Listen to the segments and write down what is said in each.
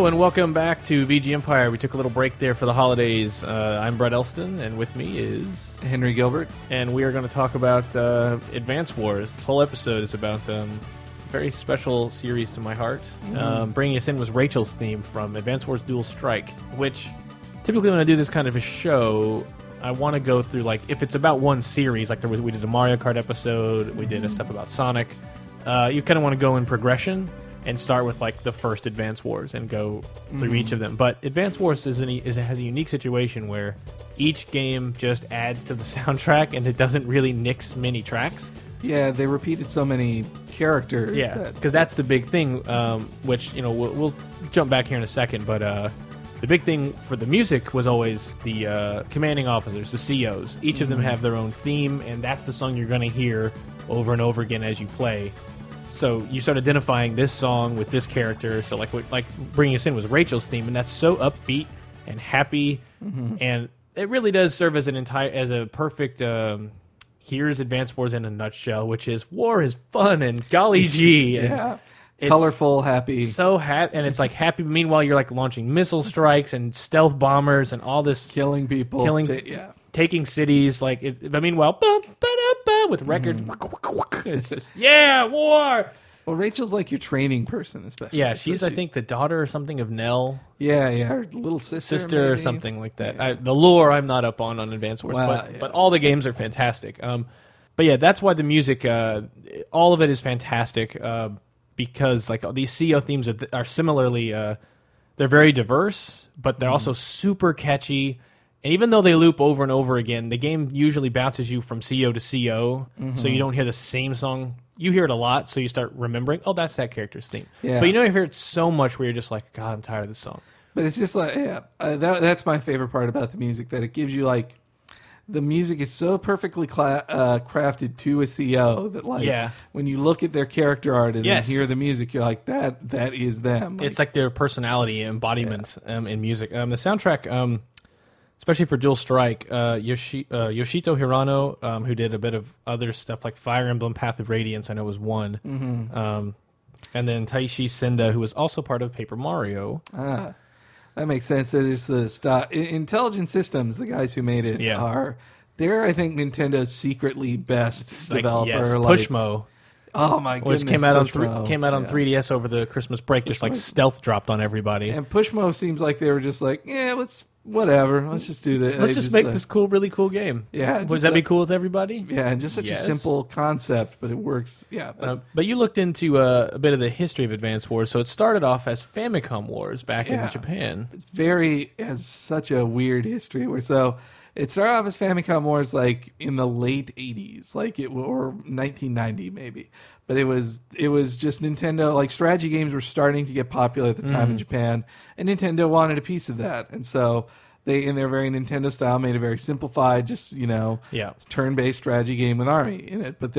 Hello and welcome back to VG Empire. We took a little break there for the holidays. I'm Brett Elston, and with me is Henry Gilbert, and we are going to talk about Advance Wars. This whole episode is about a very special series to my heart. Bringing us in was Rachel's theme from Advance Wars Dual Strike, which typically when I do this kind of a show, I want to go through, like, if it's about one series, like we did a Mario Kart episode, we did a stuff about Sonic, you kind of want to go in progression and start with, like, the first Advance Wars and go through each of them. But Advance Wars has a unique situation where each game just adds to the soundtrack and it doesn't really nix many tracks. Yeah, they repeated so many characters. Yeah, because that's the big thing, which, you know, we'll jump back here in a second, but the big thing for the music was always the commanding officers, the COs. Each of them have their own theme, and that's the song you're going to hear over and over again as you play. So you start identifying this song with this character. So like Bringing Us In was Rachel's theme, and that's so upbeat and happy, and it really does serve as a perfect here's Advance Wars in a nutshell, which is war is fun and golly gee, and colorful, happy, so happy, and it's like happy. Meanwhile, you're like launching missile strikes and stealth bombers and all this, killing people, taking cities. Like, but meanwhile, with record, it's just war. Well, Rachel's like your training person, especially. Yeah, she's I think the daughter or something of Nell. Yeah, her little sister maybe. Or something like that. Yeah. The lore I'm not up on Advance Wars, but all the games are fantastic. But yeah, that's why the music, all of it is fantastic, because like these CO themes are similarly, they're very diverse, but they're also super catchy. And even though they loop over and over again, the game usually bounces you from CO to CO, so you don't hear the same song. You hear it a lot, so you start remembering, oh, that's that character's theme. Yeah. But you know, you hear it so much where you're just like, God, I'm tired of this song. But it's just like, that's my favorite part about the music, that it gives you, like, the music is so perfectly crafted to a CO that, like, when you look at their character art and hear the music, you're like, that is them. Like, it's like their personality embodiment in music. The soundtrack... especially for Dual Strike, Yoshito Hirano, who did a bit of other stuff like Fire Emblem, Path of Radiance, I know was one. And then Taishi Senda, who was also part of Paper Mario. Ah, that makes sense. There's the Intelligent Systems, the guys who made it, they're, I think, Nintendo's secretly best developer. Yes, Pushmo. Oh my goodness! Which came out on 3DS over the Christmas break, just like stealth dropped on everybody. And Pushmo seems like they were just like, let's just do this. Let's just make this really cool game. Yeah, would that be cool with everybody? Yeah, and just such a simple concept, but it works. Yeah, but you looked into a bit of the history of Advance Wars. So it started off as Famicom Wars back in Japan. It has such a weird history. It started off as Famicom Wars, like, in the late 80s, or 1990 maybe. But it was just Nintendo, like, strategy games were starting to get popular at the time in Japan, and Nintendo wanted a piece of that. And so they, in their very Nintendo style, made a very simplified, just, you know, turn-based strategy game with army in it. But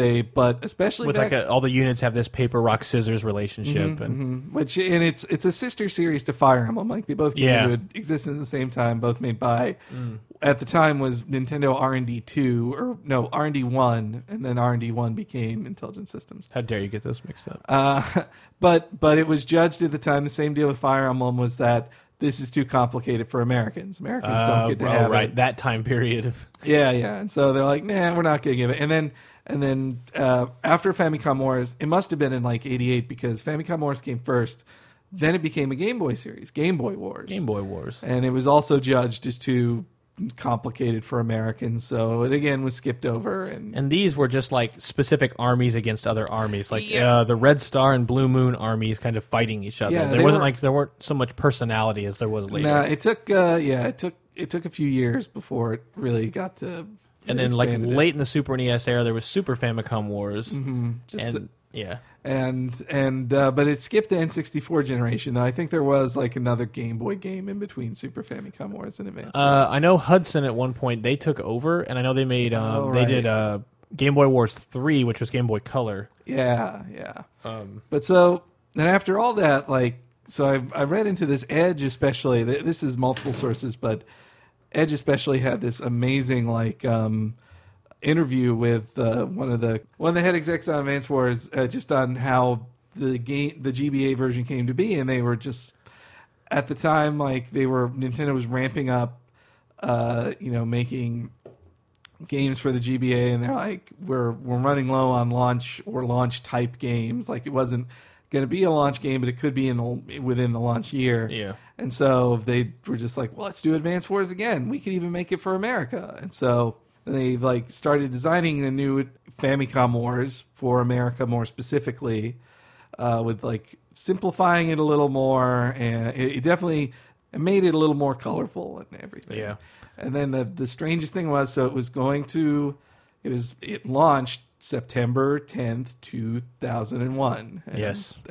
especially with all the units have this paper rock scissors relationship, and it's a sister series to Fire Emblem. Like, they both came into existence at the same time, both made by at the time was Nintendo R&D 1, and then R&D 1 became Intelligent Systems. How dare you get those mixed up? But it was judged at the time. The same deal with Fire Emblem was that this is too complicated for Americans. Americans don't get to have it. Right, that time period. And so they're like, nah, we're not going to give it. And then after Famicom Wars, it must have been in like 88 because Famicom Wars came first. Then it became a Game Boy series, Game Boy Wars. Game Boy Wars. And it was also judged as too complicated for Americans, so it again was skipped over. And these were just like specific armies against other armies, like the Red Star and Blue Moon armies kind of fighting each other. There weren't so much personality as there was later. No, it took a few years before it really got to. And then like late in the Super NES era, there was Super Famicom Wars. But it skipped the N64 generation. Though I think there was like another Game Boy game in between Super Famicom Wars and Advance Wars. I know Hudson at one point they took over, and I know they made they did Game Boy Wars 3, which was Game Boy Color. But so then after all that, like, so I read into this Edge especially. This is multiple sources, but Edge especially had this amazing like. Interview with one of the head execs on Advance Wars, just on how the GBA version came to be, and they were just at the time, like, they were, Nintendo was ramping up, you know, making games for the GBA, and they're like, we're running low on launch or launch type games. Like, it wasn't going to be a launch game, but it could be in the, within the launch year. Yeah. And so they were just like, well, let's do Advance Wars again. We could even make it for America. And so they like started designing a new Famicom Wars for America more specifically, with like simplifying it a little more, and it definitely made it a little more colorful and everything. Yeah. And then the strangest thing was, so it was going to, it launched September 10th, 2001. And, yes.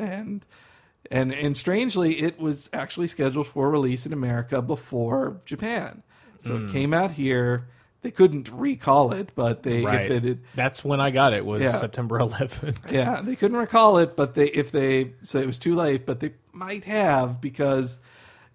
And strangely, it was actually scheduled for release in America before Japan. So it came out here. They couldn't recall it, but they if it had, that's when I got it, was September 11th. Yeah, they couldn't recall it, but they so it was too late, but they might have, because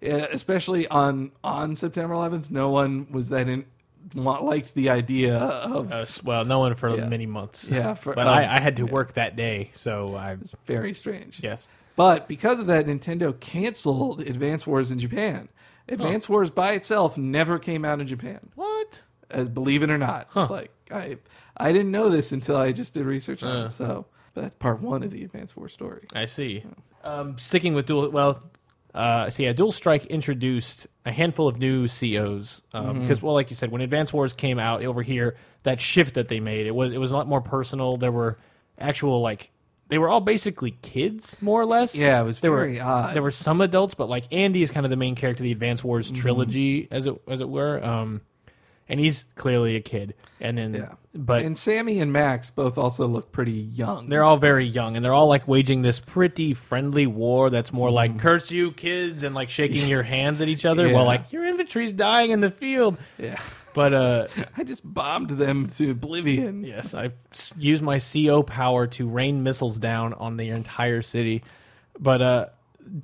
especially on September 11th, no one was that in liked the idea of well, no one for many months. Yeah, for, but I had to work that day, so I was very strange. Yes, but because of that, Nintendo canceled Advance Wars in Japan. Advance Wars by itself never came out in Japan. What? As believe it or not, like I didn't know this until I just did research on it. So but that's part one of the Advance Wars story. I see. Sticking with dual, Dual Strike introduced a handful of new COs because, well, like you said, when Advance Wars came out over here, that shift that they made, it was a lot more personal. There were actual like. They were all basically kids, more or less. Yeah, it was very odd. There were some adults, but like Andy is kind of the main character of the Advance Wars trilogy, as it were. And he's clearly a kid. And then, and Sammy and Max both also look pretty young. They're all very young, and they're all like waging this pretty friendly war that's more like curse you kids and like shaking your hands at each other while like your infantry's dying in the field. Yeah. But I just bombed them to oblivion. Yes, I used my CO power to rain missiles down on the entire city. But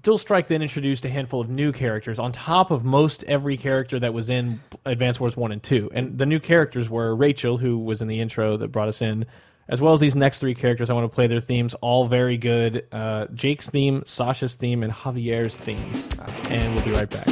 Dual Strike then introduced a handful of new characters on top of most every character that was in Advance Wars 1 and 2. And the new characters were Rachel, who was in the intro that brought us in, as well as these next three characters. I want to play their themes, all very good. Jake's theme, Sasha's theme, and Javier's theme. And we'll be right back.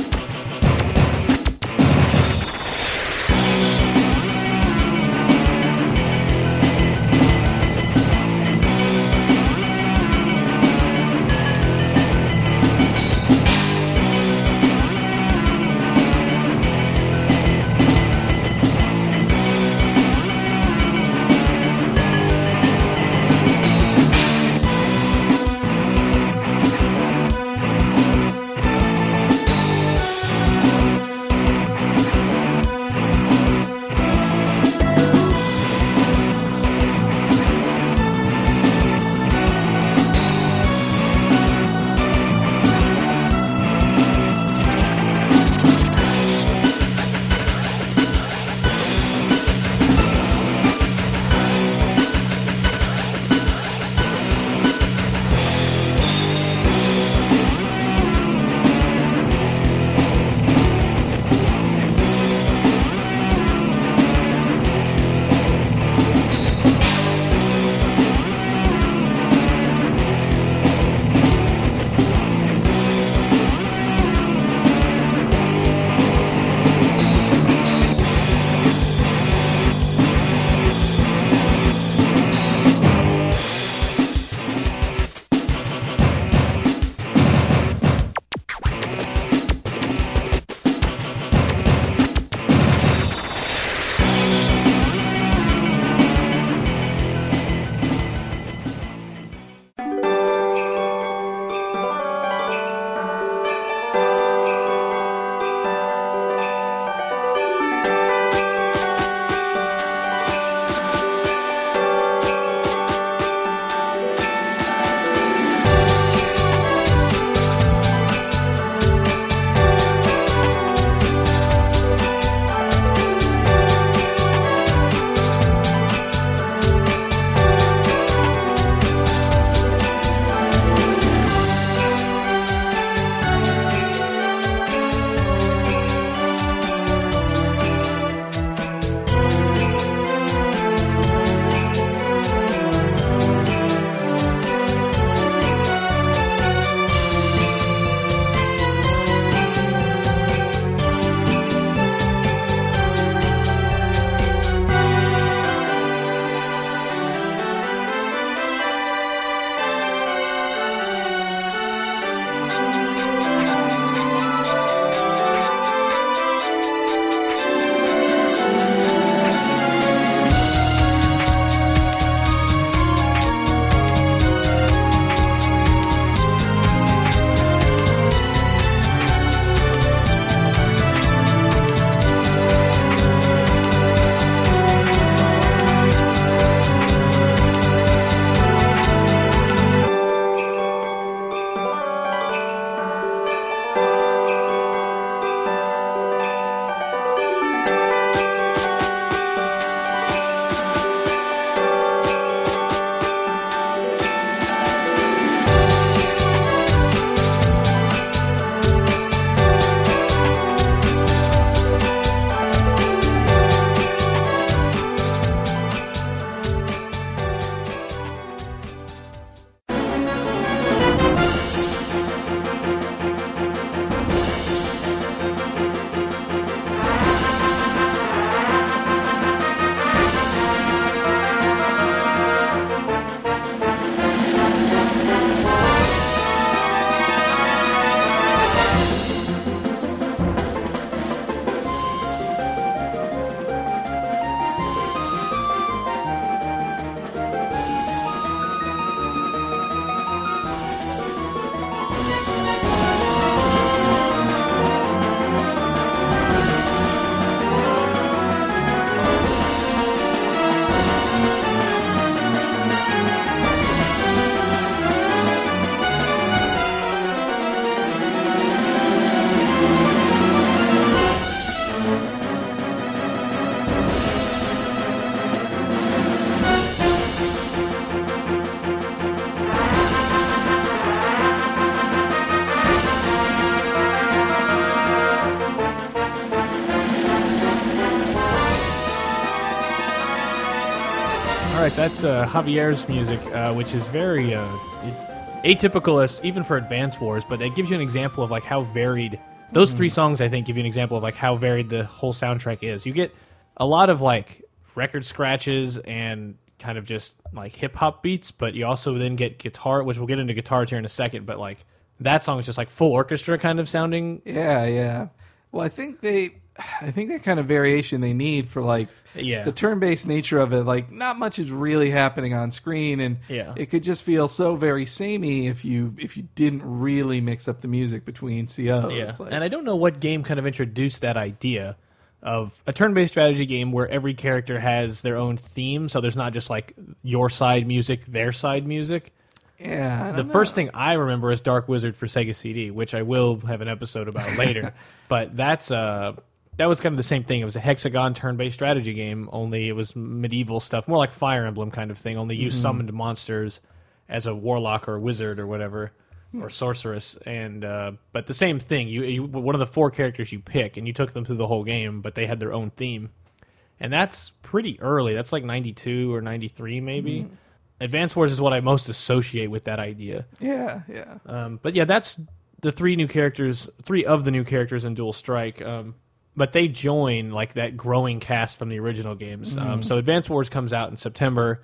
That's Javier's music, which is very it's atypical as even for Advance Wars, but it gives you an example of like how varied those three songs. I think give you an example of like how varied the whole soundtrack is. You get a lot of like record scratches and kind of just like hip hop beats, but you also then get guitar, which we'll get into guitars here in a second. But like that song is just like full orchestra kind of sounding. Yeah, yeah. Well, I think that kind of variation they need for like the turn-based nature of it. Like, not much is really happening on screen, and it could just feel so very samey if you didn't really mix up the music between COs. Yeah. Like, and I don't know what game kind of introduced that idea of a turn-based strategy game where every character has their own theme, so there's not just like your side music, their side music. Yeah, the first thing I remember is Dark Wizard for Sega CD, which I will have an episode about later. But that's that was kind of the same thing. It was a hexagon turn-based strategy game, only it was medieval stuff, more like Fire Emblem kind of thing, only you summoned monsters as a warlock or wizard or whatever, or sorceress. And but the same thing. You one of the four characters you pick, and you took them through the whole game, but they had their own theme. And that's pretty early. That's like 92 or 93 maybe. Mm. Advance Wars is what I most associate with that idea. Yeah, yeah. But yeah, that's the three of the new characters in Dual Strike. But they join like that growing cast from the original games. So Advance Wars comes out in September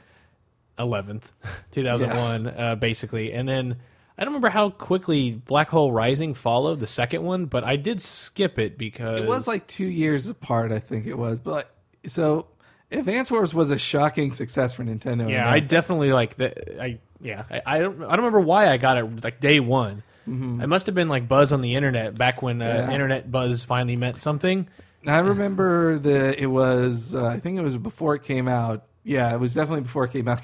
11th, 2001, basically. And then I don't remember how quickly Black Hole Rising followed, the second one, but I did skip it because... It was like 2 years apart, I think it was. But so... Advance Wars was a shocking success for Nintendo. Yeah, I definitely like that. I don't remember why I got it like day one. Mm-hmm. It must have been like buzz on the internet back when internet buzz finally meant something. I remember that it was. I think it was before it came out. Yeah, it was definitely before it came out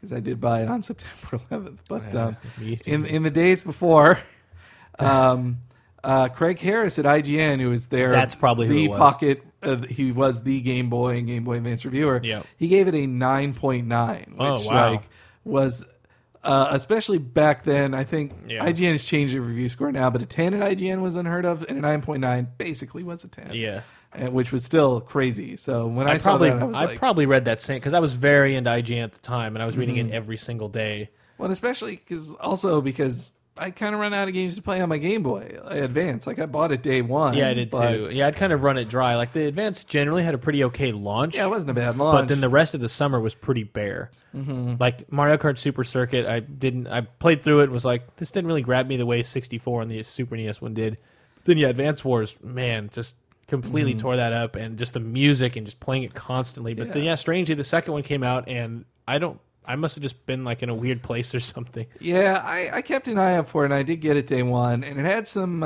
because I did buy it on September 11th. But in the days before. Craig Harris at IGN, who was there, that's probably the pocket. He was the Game Boy and Game Boy Advance reviewer. Yep. He gave it a 9.9, which was especially back then. I think IGN has changed the review score now, but a 10 at IGN was unheard of, and a 9.9 basically was a 10. Yeah, which was still crazy. So when I saw that, I probably read that same because I was very into IGN at the time, and I was reading it every single day. Well, and especially because I kind of run out of games to play on my Game Boy Advance. Like, I bought it day one. Yeah, I did too. Yeah, I'd kind of run it dry. Like, the Advance generally had a pretty okay launch. Yeah, it wasn't a bad launch. But then the rest of the summer was pretty bare. Mm-hmm. Like, Mario Kart Super Circuit, I played through it and was like, this didn't really grab me the way 64 on the Super NES one did. Then, yeah, Advance Wars, man, just completely tore that up. And just the music and just playing it constantly. But then, strangely, the second one came out, and I must have just been like in a weird place or something. Yeah, I kept an eye out for it, and I did get it day one. And it had some,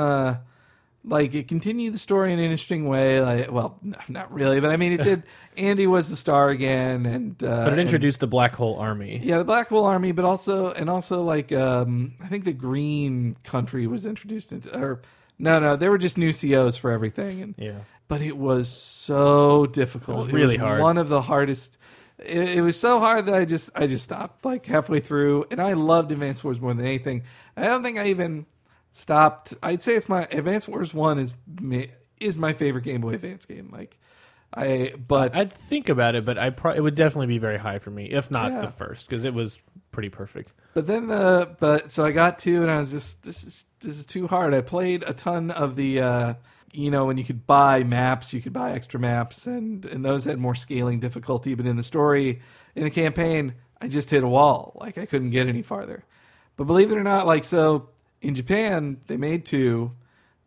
it continued the story in an interesting way. Like, well, not really, but I mean, it did. Andy was the star again, and but it introduced the Black Hole Army. Yeah, the Black Hole Army, but also I think the Green Country was introduced into. Or no, there were just new COs for everything. And, but it was so difficult. It was really hard. One of the hardest. It was so hard that I just stopped like halfway through, and I loved Advance Wars more than anything. I don't think I even stopped. I'd say it's my Advance Wars 1 is my favorite Game Boy Advance game. Like I'd think about it, but it would definitely be very high for me, if not the first, because it was pretty perfect. But then so I got to, and I was just this is too hard. I played a ton of the. When you could buy maps, you could buy extra maps, and those had more scaling difficulty. But in the story, in the campaign, I just hit a wall. Like, I couldn't get any farther. But believe it or not, like, so in Japan, they made 2.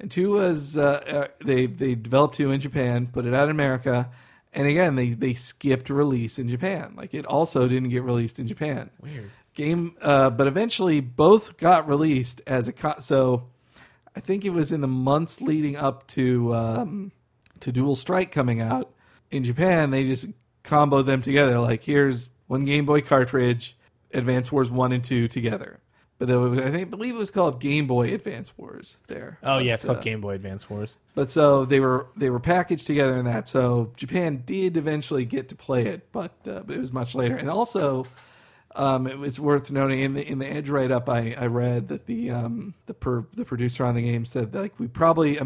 And 2 was, they developed 2 in Japan, put it out in America. And again, they skipped release in Japan. Like, it also didn't get released in Japan. Weird. But eventually, both got released as so... I think it was in the months leading up to Dual Strike coming out in Japan. They just comboed them together. Like, here's one Game Boy cartridge, Advance Wars 1 and 2 together. But I believe it was called Game Boy Advance Wars there. Oh yeah, it's called Game Boy Advance Wars. But so they were packaged together in that. So Japan did eventually get to play it, but it was much later. And also. It's worth noting in the Edge write-up I read that the producer on the game said, like, if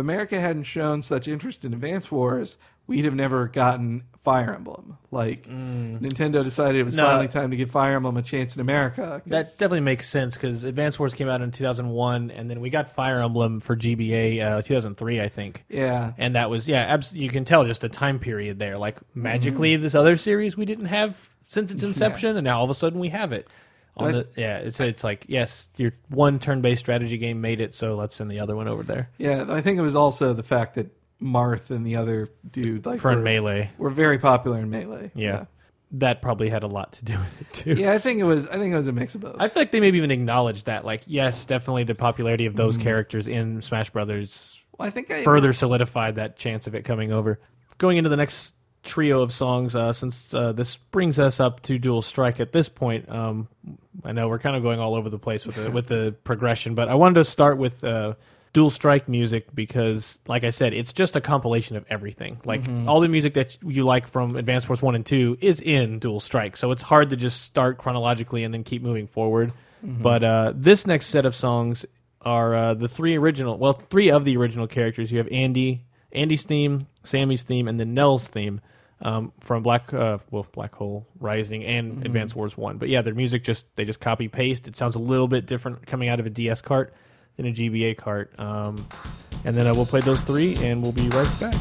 America hadn't shown such interest in Advance Wars, we'd have never gotten Fire Emblem. Like, Nintendo decided it was finally time to give Fire Emblem a chance in America. That definitely makes sense, because Advance Wars came out in 2001, and then we got Fire Emblem for GBA 2003, I think. Yeah. And that was, you can tell just the time period there. Like, magically, this other series we didn't have since its inception, and now all of a sudden we have it. It's like, yes, your one turn-based strategy game made it, so let's send the other one over there. Yeah, I think it was also the fact that Marth and the other dude were very popular in Melee. Yeah. That probably had a lot to do with it too. Yeah, I think it was a mix of both. I feel like they maybe even acknowledged that. Like, yes, definitely the popularity of those characters in Smash Brothers further solidified that chance of it coming over. Going into the next trio of songs, since this brings us up to Dual Strike at this point, I know we're kind of going all over the place with the progression, but I wanted to start with Dual Strike music because, like I said, it's just a compilation of everything. Like, all the music that you like from Advance Wars 1 and 2 is in Dual Strike, so it's hard to just start chronologically and then keep moving forward. But this next set of songs are three of the original characters. You have Andy's theme, Sammy's theme, and then Nell's theme from Black Hole Rising and Advance Wars 1. But yeah, their music, they just copy-paste. It sounds a little bit different coming out of a DS cart in a GBA cart. And then I will play those three, and we'll be right back.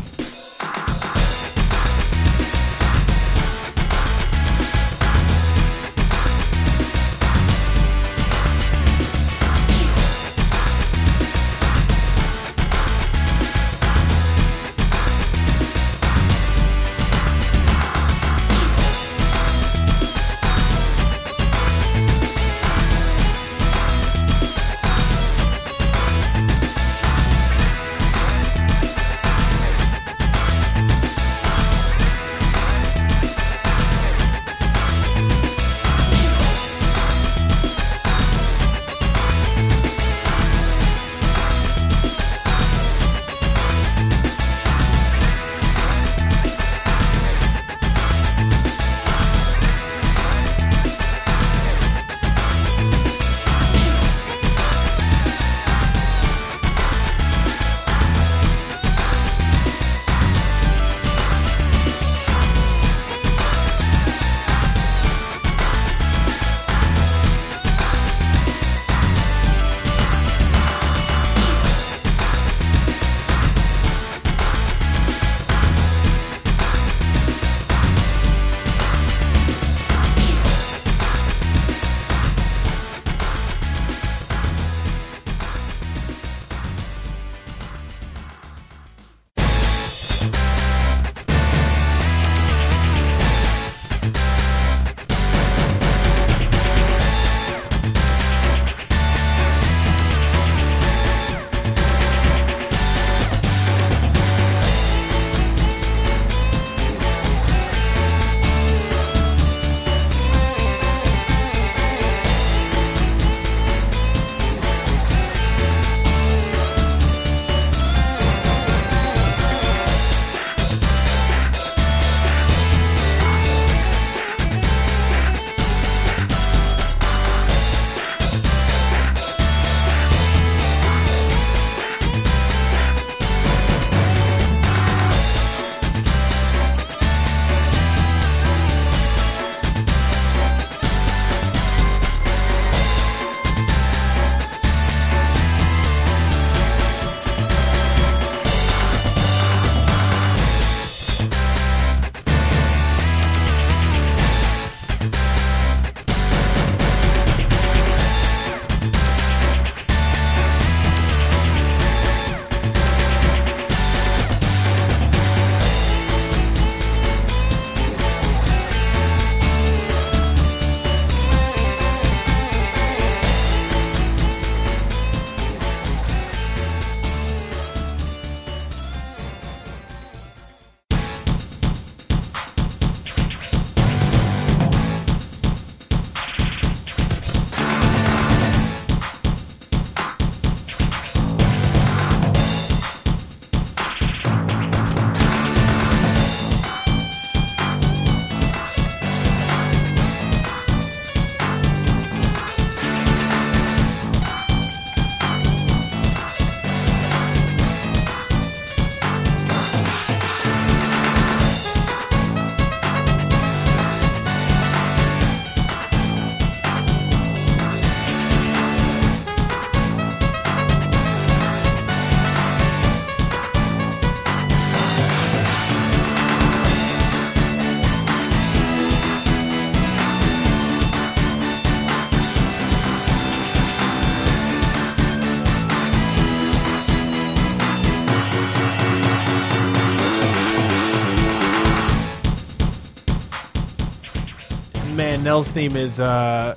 and Nell's theme is,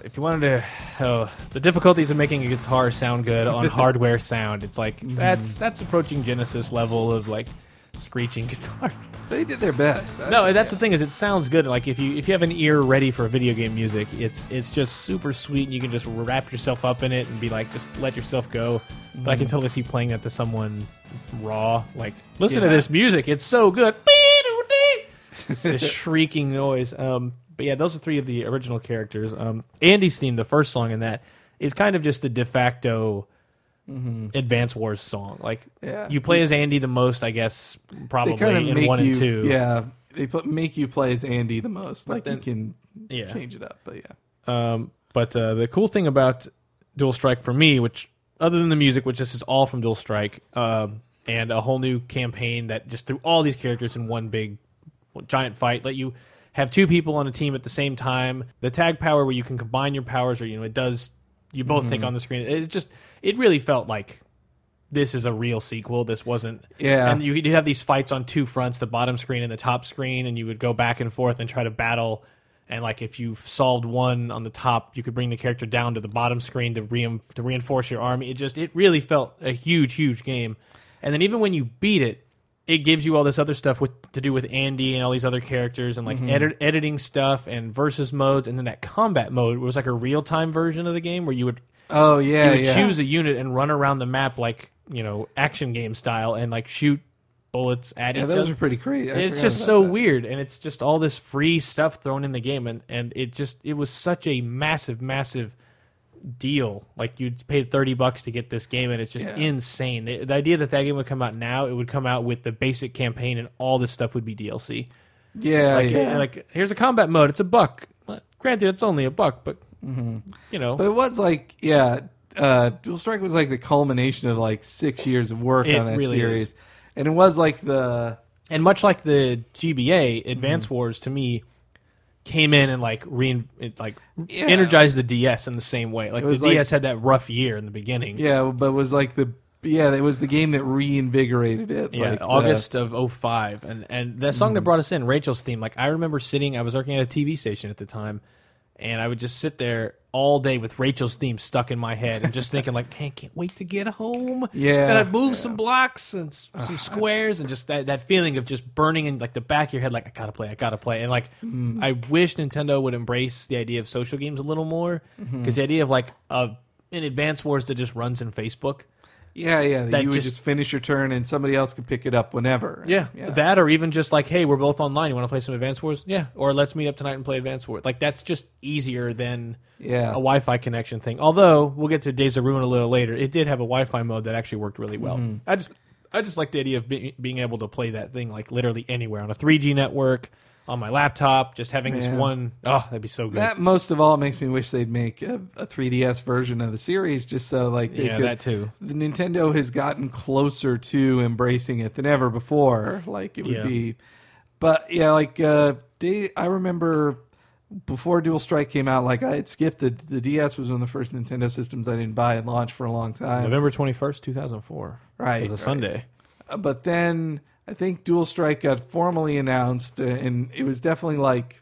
if you wanted to, the difficulties of making a guitar sound good on hardware sound. It's like, that's approaching Genesis level of, like, screeching guitar. They did their best. No, that's the thing is, it sounds good. Like, if you have an ear ready for video game music, it's just super sweet, and you can just wrap yourself up in it and be like, just let yourself go. Mm-hmm. But I can totally see playing that to someone raw. Like, listen to this music. It's so good. It's this shrieking noise. But yeah, those are three of the original characters. Andy's theme, the first song in that, is kind of just the de facto Advance Wars song. Like, you play as Andy the most, I guess, probably in 1 and 2. Yeah, they make you play as Andy the most. Like, then, you can change it up, but yeah. But the cool thing about Dual Strike for me, which, other than the music, which this is all from Dual Strike, and a whole new campaign that just threw all these characters in one big giant fight, let you have two people on a team at the same time. The tag power where you can combine your powers, or, you know, it does, you both take on the screen. It's just, it really felt like this is a real sequel. This wasn't. Yeah. And you did have these fights on two fronts, the bottom screen and the top screen, and you would go back and forth and try to battle. And, like, if you solved one on the top, you could bring the character down to the bottom screen to reinforce your army. It really felt a huge, huge game. And then even when you beat it, it gives you all this other stuff to do with Andy and all these other characters, and like editing stuff and versus modes, and then that combat mode was like a real-time version of the game where you would choose a unit and run around the map, like, you know, action game style, and like shoot bullets at each other. Yeah, those are pretty crazy. It's just so weird, and it's just all this free stuff thrown in the game, and it was such a massive, massive deal. Like, you paid $30 to get this game, and it's just insane. The idea that game would come out now, it would come out with the basic campaign, and all this stuff would be DLC. Like, here's a combat mode. It's $1. Granted, it's only $1, but you know. But it was like, Dual Strike was like the culmination of like 6 years of work on that really series, and it was like and much like the GBA, Advance Wars to me came in and like energized the DS in the same way. Like, the DS had that rough year in the beginning. Yeah, but it was like it was the game that reinvigorated it. Yeah, like August of 2005, and that song that brought us in, Rachel's theme. Like, I remember I was working at a TV station at the time, and I would just sit there all day with Rachel's theme stuck in my head and just thinking like, man, can't wait to get home. Yeah, gotta move some blocks and some squares, and just that feeling of just burning in like the back of your head, like, I gotta play. And like, I wish Nintendo would embrace the idea of social games a little more, because the idea of like an Advance Wars that just runs in Facebook. Yeah, that you would just finish your turn and somebody else could pick it up whenever. Yeah, that, or even just like, hey, we're both online. You want to play some Advance Wars? Yeah, or let's meet up tonight and play Advance Wars. Like, that's just easier than a Wi-Fi connection thing. Although, we'll get to Days of Ruin a little later. It did have a Wi-Fi mode that actually worked really well. I just like the idea of being able to play that thing like literally anywhere, on a 3G network, on my laptop, just having this one. Oh, that'd be so good. That, most of all, makes me wish they'd make a 3DS version of the series, just so like they could, that too. The Nintendo has gotten closer to embracing it than ever before. Like, it would be, but yeah, like I remember before Dual Strike came out, like, I had skipped the DS was one of the first Nintendo systems I didn't buy at launch for a long time. November 21st, 2004. Right, it was a Sunday. But then, I think Dual Strike got formally announced, and it was definitely like,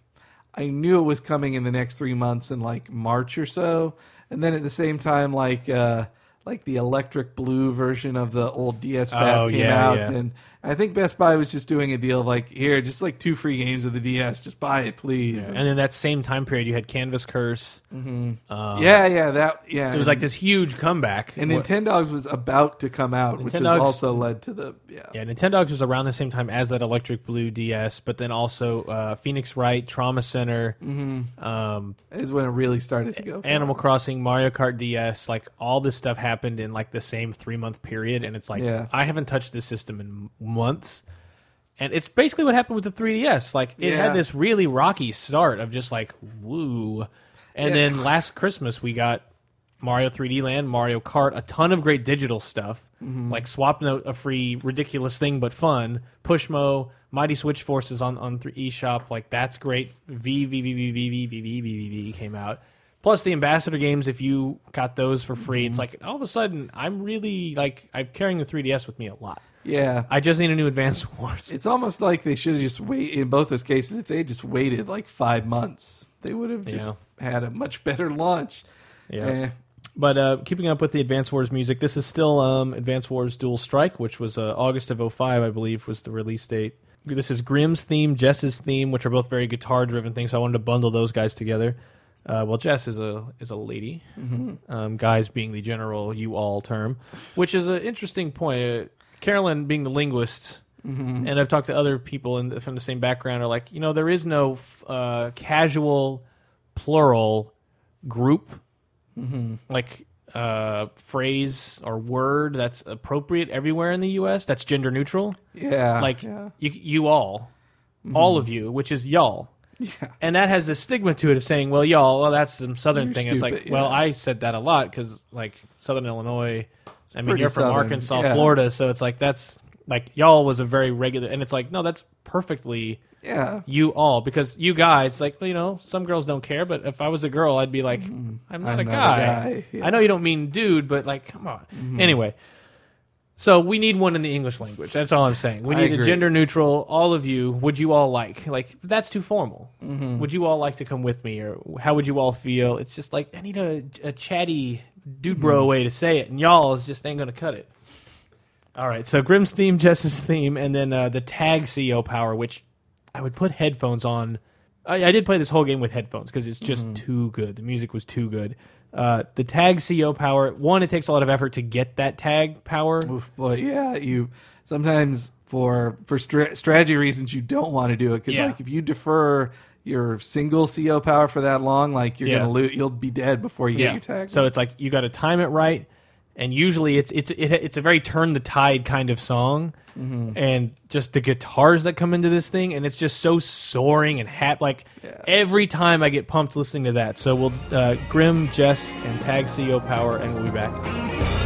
I knew it was coming in the next 3 months, in like March or so. And then at the same time, like the electric blue version of the old DS Fat came out. Yeah. And I think Best Buy was just doing a deal of like, here, just like 2 free games of the DS, just buy it, please. Yeah. And then that same time period, you had Canvas Curse. It was like this huge comeback. And Nintendogs was about to come out, which was also led to the... Yeah, Nintendogs was around the same time as that electric blue DS, but then also Phoenix Wright, Trauma Center. Is when it really started to go. Animal Crossing, Mario Kart DS, like all this stuff happened in like the same 3-month period, and it's like, I haven't touched this system in months. And it's basically what happened with the 3DS. Like, it had this really rocky start of just like, woo. And then last Christmas, we got Mario 3D Land, Mario Kart, a ton of great digital stuff, like Swap Note, a free, ridiculous thing but fun, Pushmo, Mighty Switch Forces on eShop, like, that's great. V came out. Plus the Ambassador games, if you got those for free, it's like, all of a sudden, I'm really, like, I'm carrying the 3DS with me a lot. Yeah. I just need a new Advance Wars. It's almost like they should have just waited, in both those cases, if they had just waited like 5 months. They would have just had a much better launch. Yeah. But keeping up with the Advance Wars music, this is still Advance Wars Dual Strike, which was August of 2005, I believe, was the release date. This is Grimm's theme, Jess's theme, which are both very guitar-driven things, so I wanted to bundle those guys together. Well, Jess is a lady, guys being the general you-all term, which is an interesting point. Carolyn, being the linguist, and I've talked to other people from the same background, are like, you know, there is no casual plural group, like phrase or word that's appropriate everywhere in the U.S. that's gender neutral. Yeah. Like, you all, all of you, which is y'all. Yeah. And that has this stigma to it of saying, well, y'all, well, that's some Southern thing. Stupid, it's like, well, I said that a lot because, like, Southern Illinois, I mean, you're from Arkansas, Florida, so it's like that's, like, y'all was a very regular, and it's like, no, that's perfectly you all, because you guys, like, well, you know, some girls don't care, but if I was a girl, I'd be like, I'm not a guy. Yeah. I know you don't mean dude, but, like, come on. Anyway, so we need one in the English language. That's all I'm saying. We need a gender-neutral, all of you, would you all like? Like, that's too formal. Would you all like to come with me? Or how would you all feel? It's just like, I need a chatty dude bro way to say it, and y'all is just ain't going to cut it. All right, so Grimm's theme, Jess's theme, and then the tag CEO power, which I would put headphones on. I did play this whole game with headphones because it's just too good. The music was too good. The tag CEO power, one, it takes a lot of effort to get that tag power. Well, yeah, you sometimes for strategy reasons you don't want to do it because like if you defer your single CO power for that long, like you're gonna lose, you'll be dead before you get your tag. So it's like you got to time it right, and usually it's a very turn the tide kind of song, and just the guitars that come into this thing, and it's just so soaring and like every time I get pumped listening to that. So we'll Grimm, Jess, and tag CO power, and we'll be back.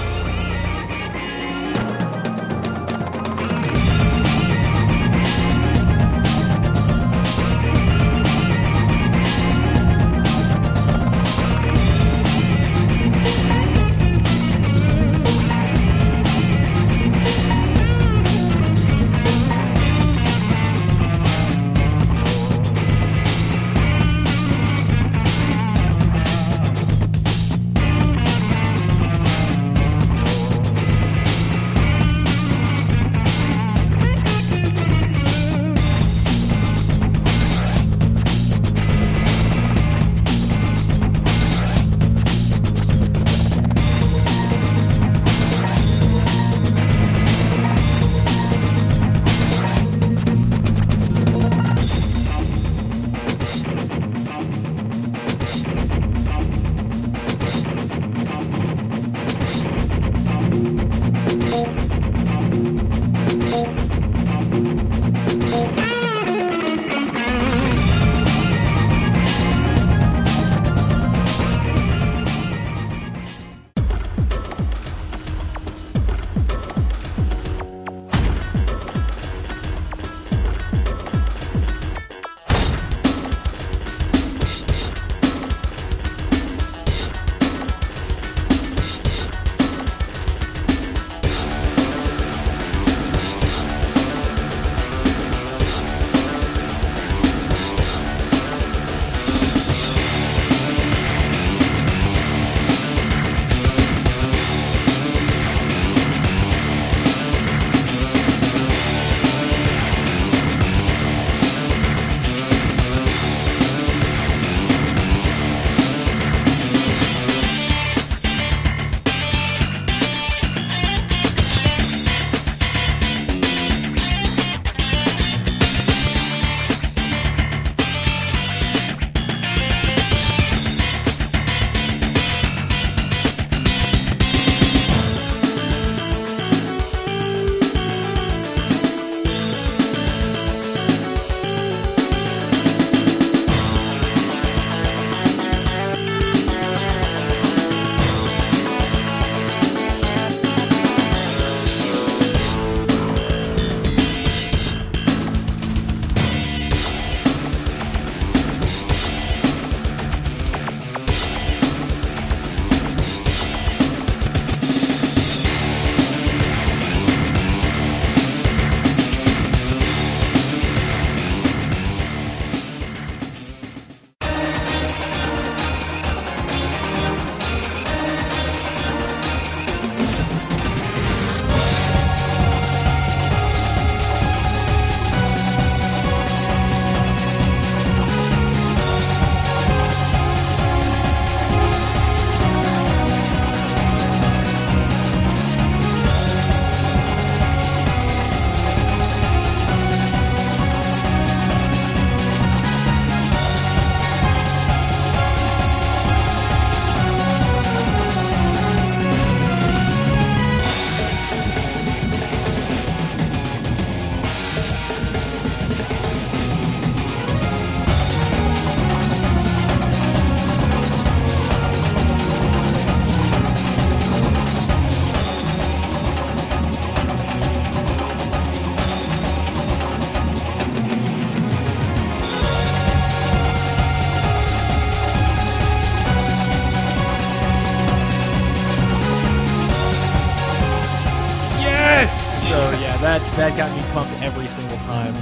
So yeah, that got me pumped every single time.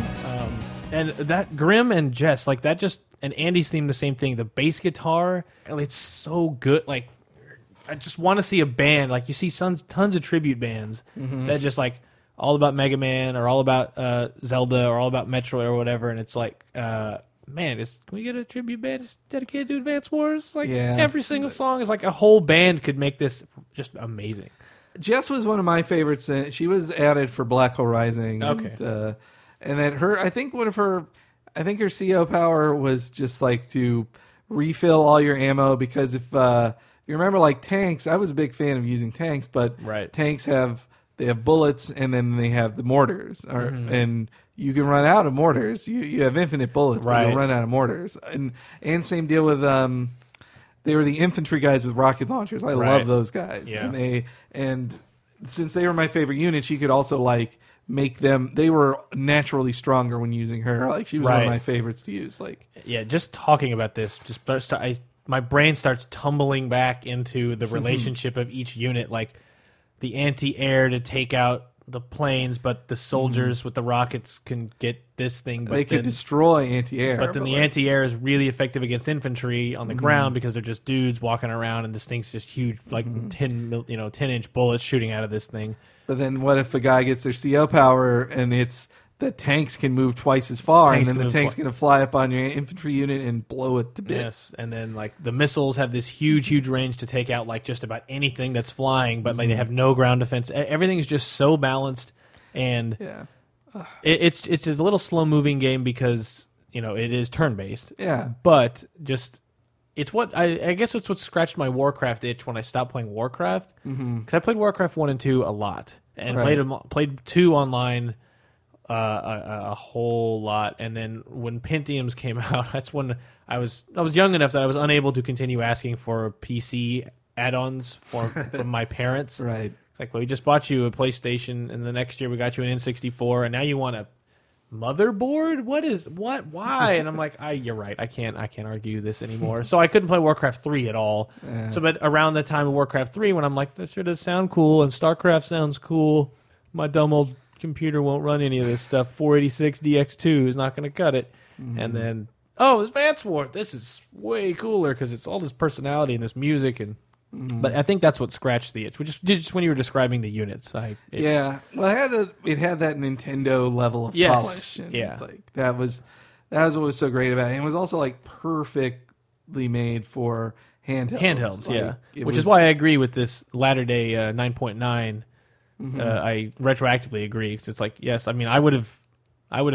And that Grim and Jess, like that just, and Andy's theme, the same thing. The bass guitar, it's so good. Like, I just want to see a band. Like, you see tons of tribute bands that just like all about Mega Man or all about Zelda or all about Metroid or whatever. And it's like, man, can we get a tribute band dedicated to Advance Wars? Like, every single song is like a whole band could make this just amazing. Jess was one of my favorites. She was added for Black Hole Rising. Okay. And then I think her CO power was just like to refill all your ammo, because if you remember, like tanks, I was a big fan of using tanks, but tanks have bullets, and then they have the mortars, and you can run out of mortars. You have infinite bullets, but you'll run out of mortars. And same deal with they were the infantry guys with rocket launchers. I love those guys, and since they were my favorite unit, she could also like make them, they were naturally stronger when using her. Like, she was one of my favorites to use. Like, yeah, just talking about this, my brain starts tumbling back into the relationship of each unit, like the anti-air to take out the planes, but the soldiers with the rockets can get this thing. But they could destroy anti-air. But then the anti-air is really effective against infantry on the ground, because they're just dudes walking around, and this thing's just huge, like 10-inch bullets shooting out of this thing. But then what if a guy gets their CO power, and it's the tanks can move twice as far, and then the tank's going to fly up on your infantry unit and blow it to bits. Yes, and then like the missiles have this huge, huge range to take out like just about anything that's flying, but like they have no ground defense. Everything's just so balanced, and it's a little slow-moving game because, you know, it is turn-based. Yeah. But just it's what I guess it's what scratched my Warcraft itch when I stopped playing Warcraft, because I played Warcraft 1 and 2 a lot, and played 2 online a whole lot, and then when Pentiums came out, that's when I was young enough that I was unable to continue asking for PC add-ons from my parents. Right. It's like, well, we just bought you a PlayStation, and the next year we got you an N64, and now you want a motherboard? What? Why? And I'm like, you're right. I can't argue this anymore. So I couldn't play Warcraft 3 at all. Yeah. So, but around the time of Warcraft 3, when I'm like, this sure does sound cool, and StarCraft sounds cool, my dumb old computer won't run any of this stuff. 486 DX2 is not going to cut it. And then, Advance Wars, this is way cooler because it's all this personality and this music. And but I think that's what scratched the itch, which is just when you were describing the units. Well, it had that Nintendo level of polish. And like that was what was so great about it. And it was also like perfectly made for handhelds. Like, which is why I agree with this latter day 9.9. I retroactively agree, because it's like, yes, I mean, I would have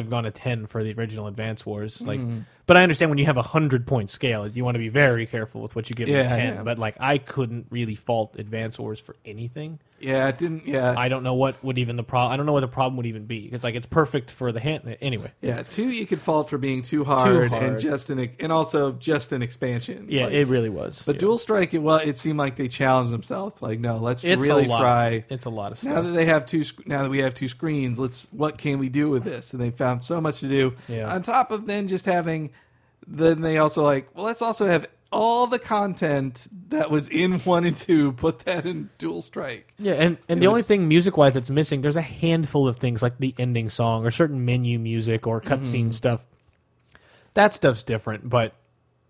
gone a 10 for the original Advance Wars, like, but I understand when you have a 100-point scale, you want to be very careful with what you give a 10. But like, I couldn't really fault Advance Wars for anything. I don't know what would even the problem would even be, because like it's perfect for the hand. Anyway, two you could fault for being too hard. And also just an expansion. It really was. But Dual Strike, it seemed like they challenged themselves. Like, no, it's a lot of stuff. Now that we have two screens, what can we do with this? And they found so much to do. On top of then just having, then they also like, let's also have all the content that was in 1 and 2, put that in Dual Strike. Yeah, and the only thing music-wise that's missing, there's a handful of things like the ending song or certain menu music or cutscene stuff. That stuff's different, but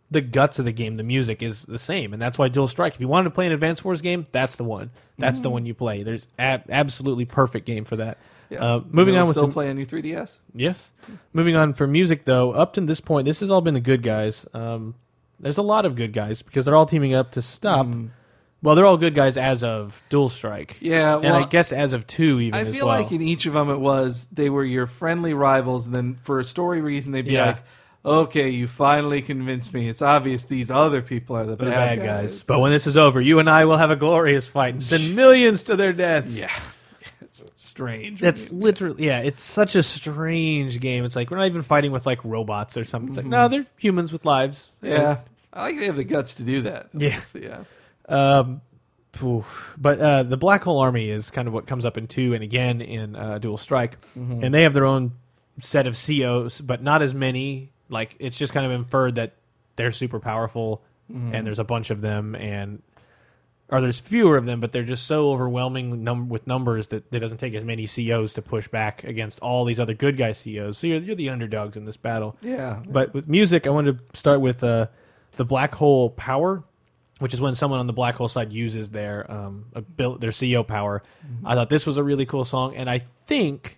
the guts of the game, the music, is the same, and that's why Dual Strike. If you wanted to play an Advance Wars game, that's the one. That's the one you play. There's absolutely perfect game for that. Yeah. Moving on with still play a new 3DS. Yes. Moving on for music, though, up to this point, this has all been the good guys. There's a lot of good guys, because they're all teaming up to stop. Well, they're all good guys as of Dual Strike. Yeah, well, and I guess as of 2 even as well. I feel like in each of them they were your friendly rivals, and then for a story reason they'd be like, okay, you finally convinced me. It's obvious these other people are the bad guys. But when this is over, you and I will have a glorious fight and send millions to their deaths. Yeah. It's strange. That's literally, it's such a strange game. It's like, we're not even fighting with like robots or something. It's like, no, they're humans with lives. Yeah. I like they have the guts to do that. But the Black Hole Army is kind of what comes up in 2 and again in Dual Strike. And they have their own set of COs, but not as many. Like, it's just kind of inferred that they're super powerful, and there's a bunch of them, and or there's fewer of them, but they're just so overwhelming with numbers that it doesn't take as many COs to push back against all these other good guy COs. So you're the underdogs in this battle. Yeah. But with music, I wanted to start with the Black Hole Power, which is when someone on the Black Hole side uses their CO power. Mm-hmm. I thought this was a really cool song, and I think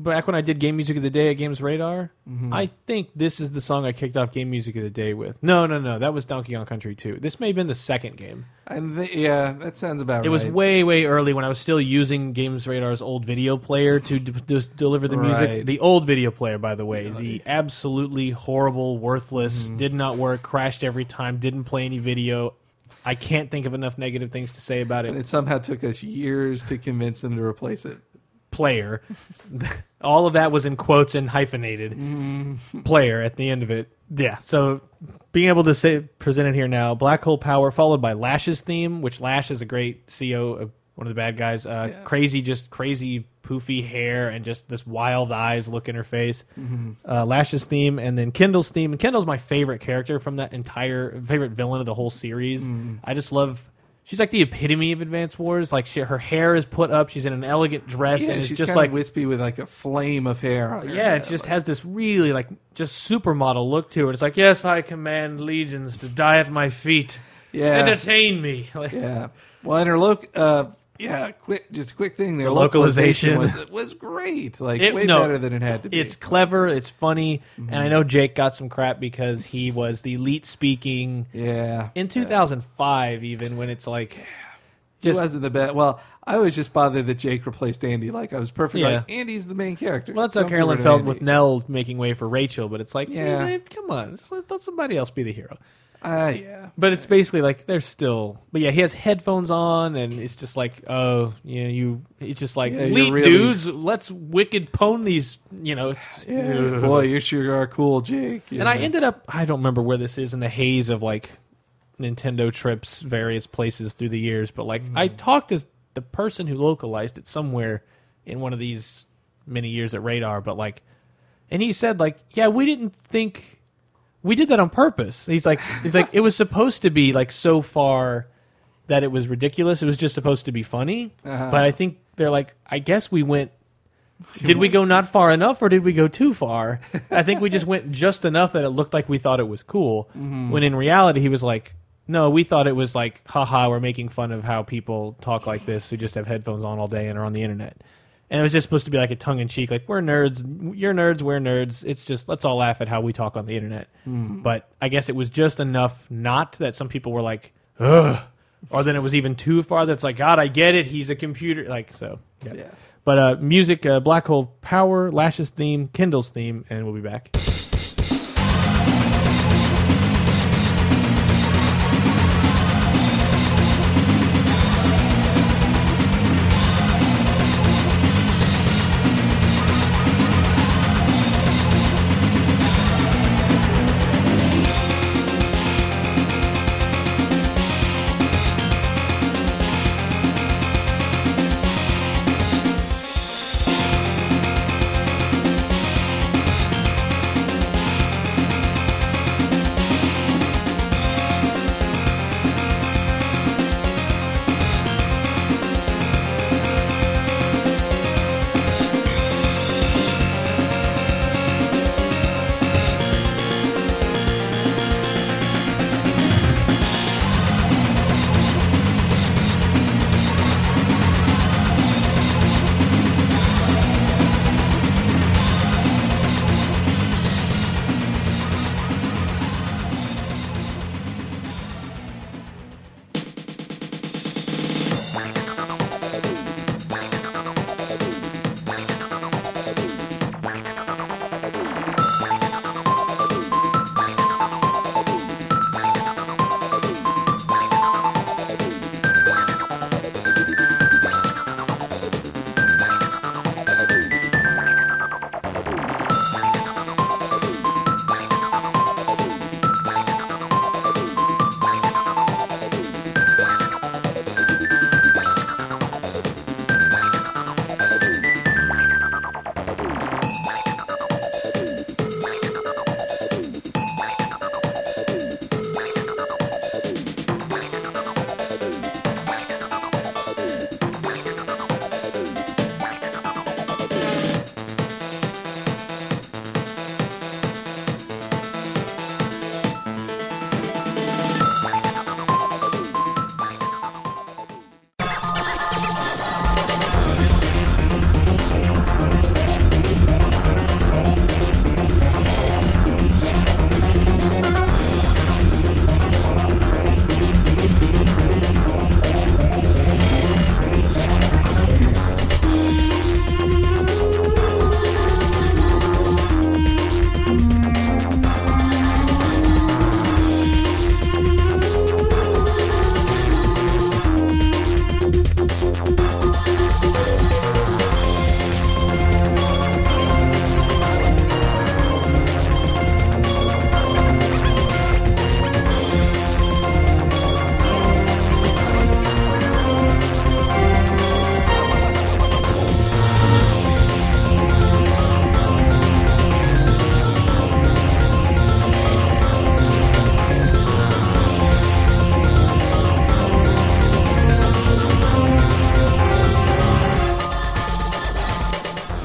back when I did Game Music of the Day at Games Radar, mm-hmm. I think this is the song I kicked off Game Music of the Day with. No. That was Donkey Kong Country 2. This may have been the second game. Yeah, that sounds about right. It was way, way early when I was still using Games Radar's old video player to deliver the music. The old video player, by the way. Yeah, the absolutely horrible, worthless, did not work, crashed every time, didn't play any video. I can't think of enough negative things to say about it. And it somehow took us years to convince them to replace it. Player. All of that was in quotes and hyphenated. Player at the end of it. Yeah, so being able to present it here now, Black Hole Power, followed by Lash's theme, which Lash is a great CO of one of the bad guys. Yeah. Crazy poofy hair and just this wild eyes look in her face. Mm-hmm. Lash's theme, and then Kindle's theme. And Kindle's my favorite character from that entire, favorite villain of the whole series. Mm. I just love... She's like the epitome of Advance Wars. Like her hair is put up. She's in an elegant dress, and she's just like wispy with like a flame of hair on her. Yeah, it just has this really like just supermodel look to it. It's like, yes, I command legions to die at my feet. Yeah, entertain me. Like, yeah. Well, and her look. Quick thing. Their localization was great. Like better than it had to be. It's clever. It's funny, and I know Jake got some crap because he was the elite speaking. Yeah, in 2005, even when it's like, just it wasn't the best. Well, I was just bothered that Jake replaced Andy. Like I was perfect. Yeah. Like Andy's the main character. Well, that's how Carolyn felt with Nell making way for Rachel. But it's like, come on, just let somebody else be the hero. But it's basically like they're still. But yeah, he has headphones on, and it's just like, It's just like, elite really... dudes, let's wicked pwn these. It's just, boy, you sure are cool, Jake. And I ended up, I don't remember where this is in the haze of like Nintendo trips, various places through the years. But like, I talked to the person who localized it somewhere in one of these many years at Radar. But like, and he said like, we didn't think. We did that on purpose. He's like, it was supposed to be like so far that it was ridiculous. It was just supposed to be funny. Uh-huh. But I think they're like, I guess we went. Did we go not far enough, or did we go too far? I think we just went just enough that it looked like we thought it was cool. Mm-hmm. When in reality, he was like, no, we thought it was like, haha, we're making fun of how people talk like this who just have headphones on all day and are on the internet. And it was just supposed to be like a tongue-in-cheek, like, we're nerds, you're nerds, we're nerds. It's just, let's all laugh at how we talk on the internet. Mm. But I guess it was just enough not that some people were like, ugh. Or then it was even too far that's like, God, I get it, he's a computer. Like, so, yeah. But music, Black Hole Power, Lash's theme, Kindle's theme, and we'll be back.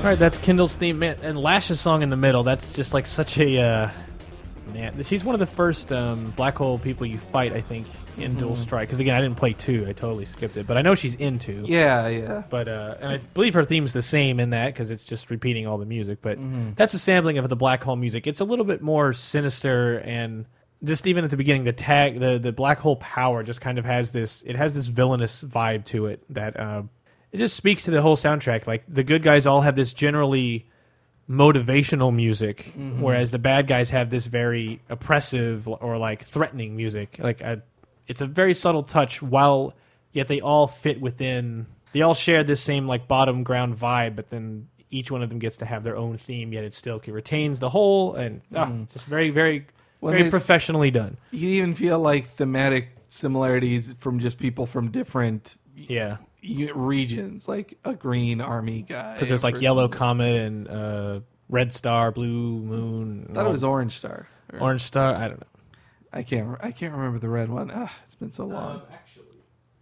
Alright, that's Kindle's theme, man, and Lash's song in the middle, that's just like such a, man, she's one of the first Black Hole people you fight, I think, in Dual Strike, because again, I didn't play 2, I totally skipped it, but I know she's in 2. Yeah, yeah. But, and I believe her theme's the same in that, because it's just repeating all the music, but that's a sampling of the Black Hole music. It's a little bit more sinister, and just even at the beginning, the tag, the Black Hole power just kind of has this, it has this villainous vibe to it that, it just speaks to the whole soundtrack. Like, the good guys all have this generally motivational music, whereas the bad guys have this very oppressive or, like, threatening music. Like, it's a very subtle touch, while yet they all fit within... They all share this same, like, bottom ground vibe, but then each one of them gets to have their own theme, yet it still retains the whole, and it's just very, very, very professionally done. You even feel, like, thematic similarities from just people from different... Yeah. Regions, like a green army guy. Because there's like Yellow Comet and Red Star, Blue Moon. I thought it was Orange Star. Orange Star? I don't know. I can't remember the red one. Ugh, it's been so long.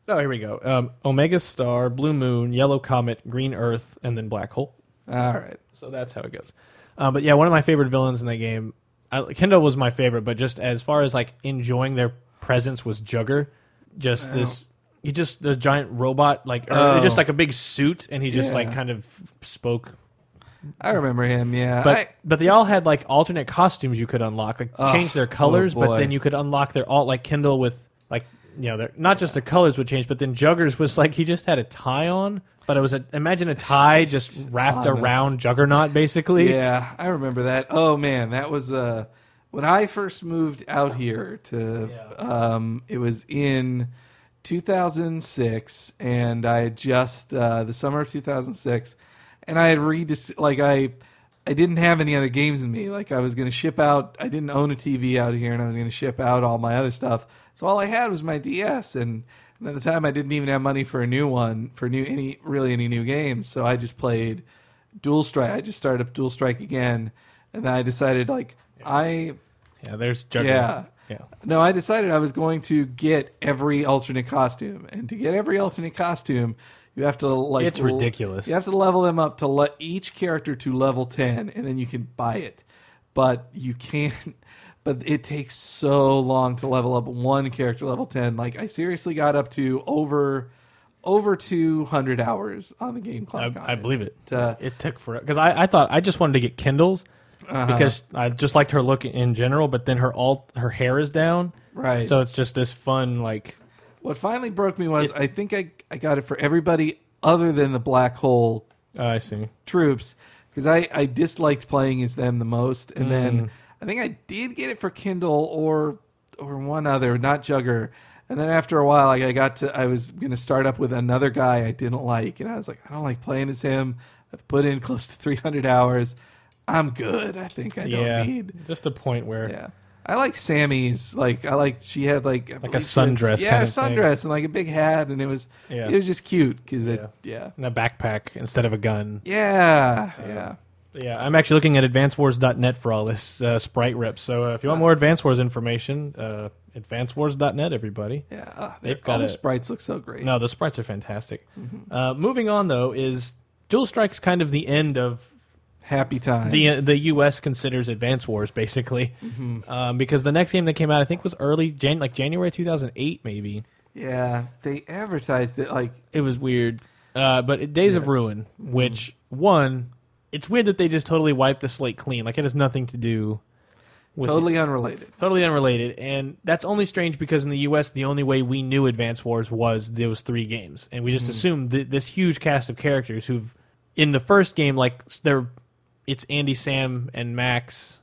Oh, here we go. Omega Star, Blue Moon, Yellow Comet, Green Earth, and then Black Hole. All right. So that's how it goes. But yeah, one of my favorite villains in the game, Kindle was my favorite, but just as far as like enjoying their presence was Jugger. Just this... He just, the giant robot, like, just like a big suit, and he just, like, kind of spoke. I remember him, yeah. But they all had, like, alternate costumes you could unlock, like, change their colors, but then you could unlock their alt, like, Kindle with, like, you know, not just their colors would change, but then Jugger's was, like, he just had a tie on, but it was, imagine a tie just wrapped around Juggernaut, basically. Yeah, I remember that. Oh, man, that was, when I first moved out here to, it was in... 2006, and I had just the summer of 2006, and I had I didn't have any other games in me. Like I was going to ship out. I didn't own a TV out here, and I was going to ship out all my other stuff. So all I had was my DS, and at the time I didn't even have money for a new one, any new games. So I just played Dual Strike. I just started up Dual Strike again, and then I decided there's Juggernaut. Yeah. Yeah. No, I decided I was going to get every alternate costume. And to get every alternate costume, you have to like... It's ridiculous. You have to level them up to let each character to level 10, and then you can buy it. But you can't... But it takes so long to level up one character level 10. Like, I seriously got up to over 200 hours on the game clock. I believe it. It took forever. Because I thought I just wanted to get Kindles... Because I just liked her look in general, but then her hair is down, right? So it's just this fun like. What finally broke me was I think I got it for everybody other than the Black Hole. I see troops because I disliked playing as them the most, and then I think I did get it for Kindle or one other, not Jugger. And then after a while, like I was going to start up with another guy I didn't like, and I was like, I don't like playing as him. I've put in close to 300 hours. I'm good. I think I don't need just the point where. Yeah, I like Sammy's. Like I liked she had like a sundress. Sundress and like a big hat, and it was just cute because and a backpack instead of a gun. Yeah. I'm actually looking at AdvanceWars.net for all this sprite rips. So if you want more Advance Wars information, AdvanceWars.net. Everybody. Yeah, they've got all the sprites look so great. No, the sprites are fantastic. Mm-hmm. Moving on though is Dual Strike's kind of the end of. Happy times. The U.S. considers Advance Wars, basically, because the next game that came out, I think, was early January 2008, maybe. Yeah, they advertised it like... It was weird. But Days of Ruin, which, one, it's weird that they just totally wiped the slate clean. Like, it has nothing to do with... Totally unrelated, and that's only strange because in the U.S., the only way we knew Advance Wars was those three games, and we just assumed this huge cast of characters who've, in the first game, like, they're... It's Andy, Sam, and Max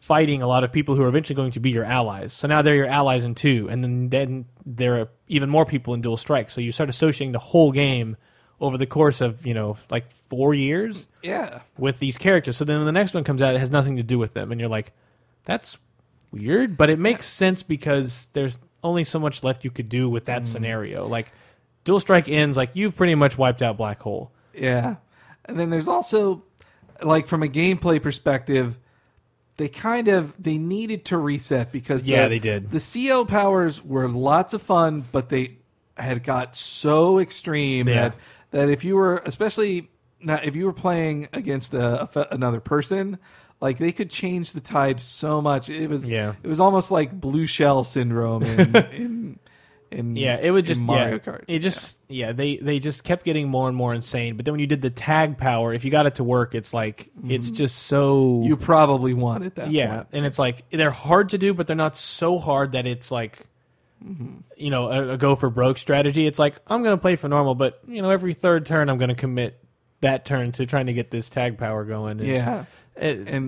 fighting a lot of people who are eventually going to be your allies. So now they're your allies in 2, and then there are even more people in Dual Strike. So you start associating the whole game over the course of, 4 years with these characters. So then when the next one comes out, it has nothing to do with them. And you're like, that's weird, but it makes sense because there's only so much left you could do with that scenario. Like, Dual Strike ends, like, you've pretty much wiped out Black Hole. Yeah. And then there's also... Like from a gameplay perspective, they needed to reset because they did. The CO powers were lots of fun, but they had got so extreme that if you were especially Now, if you were playing against another person, like they could change the tide so much. It was almost like blue shell syndrome in Mario Kart. They just kept getting more and more insane. But then when you did the tag power, if you got it to work, it's like it's just so you probably won at that. Yeah, point. And it's like they're hard to do, but they're not so hard that it's like. Mm-hmm. You know, a go for broke strategy. It's like I'm going to play for normal, but you know, every third turn I'm going to commit that turn to trying to get this tag power going. And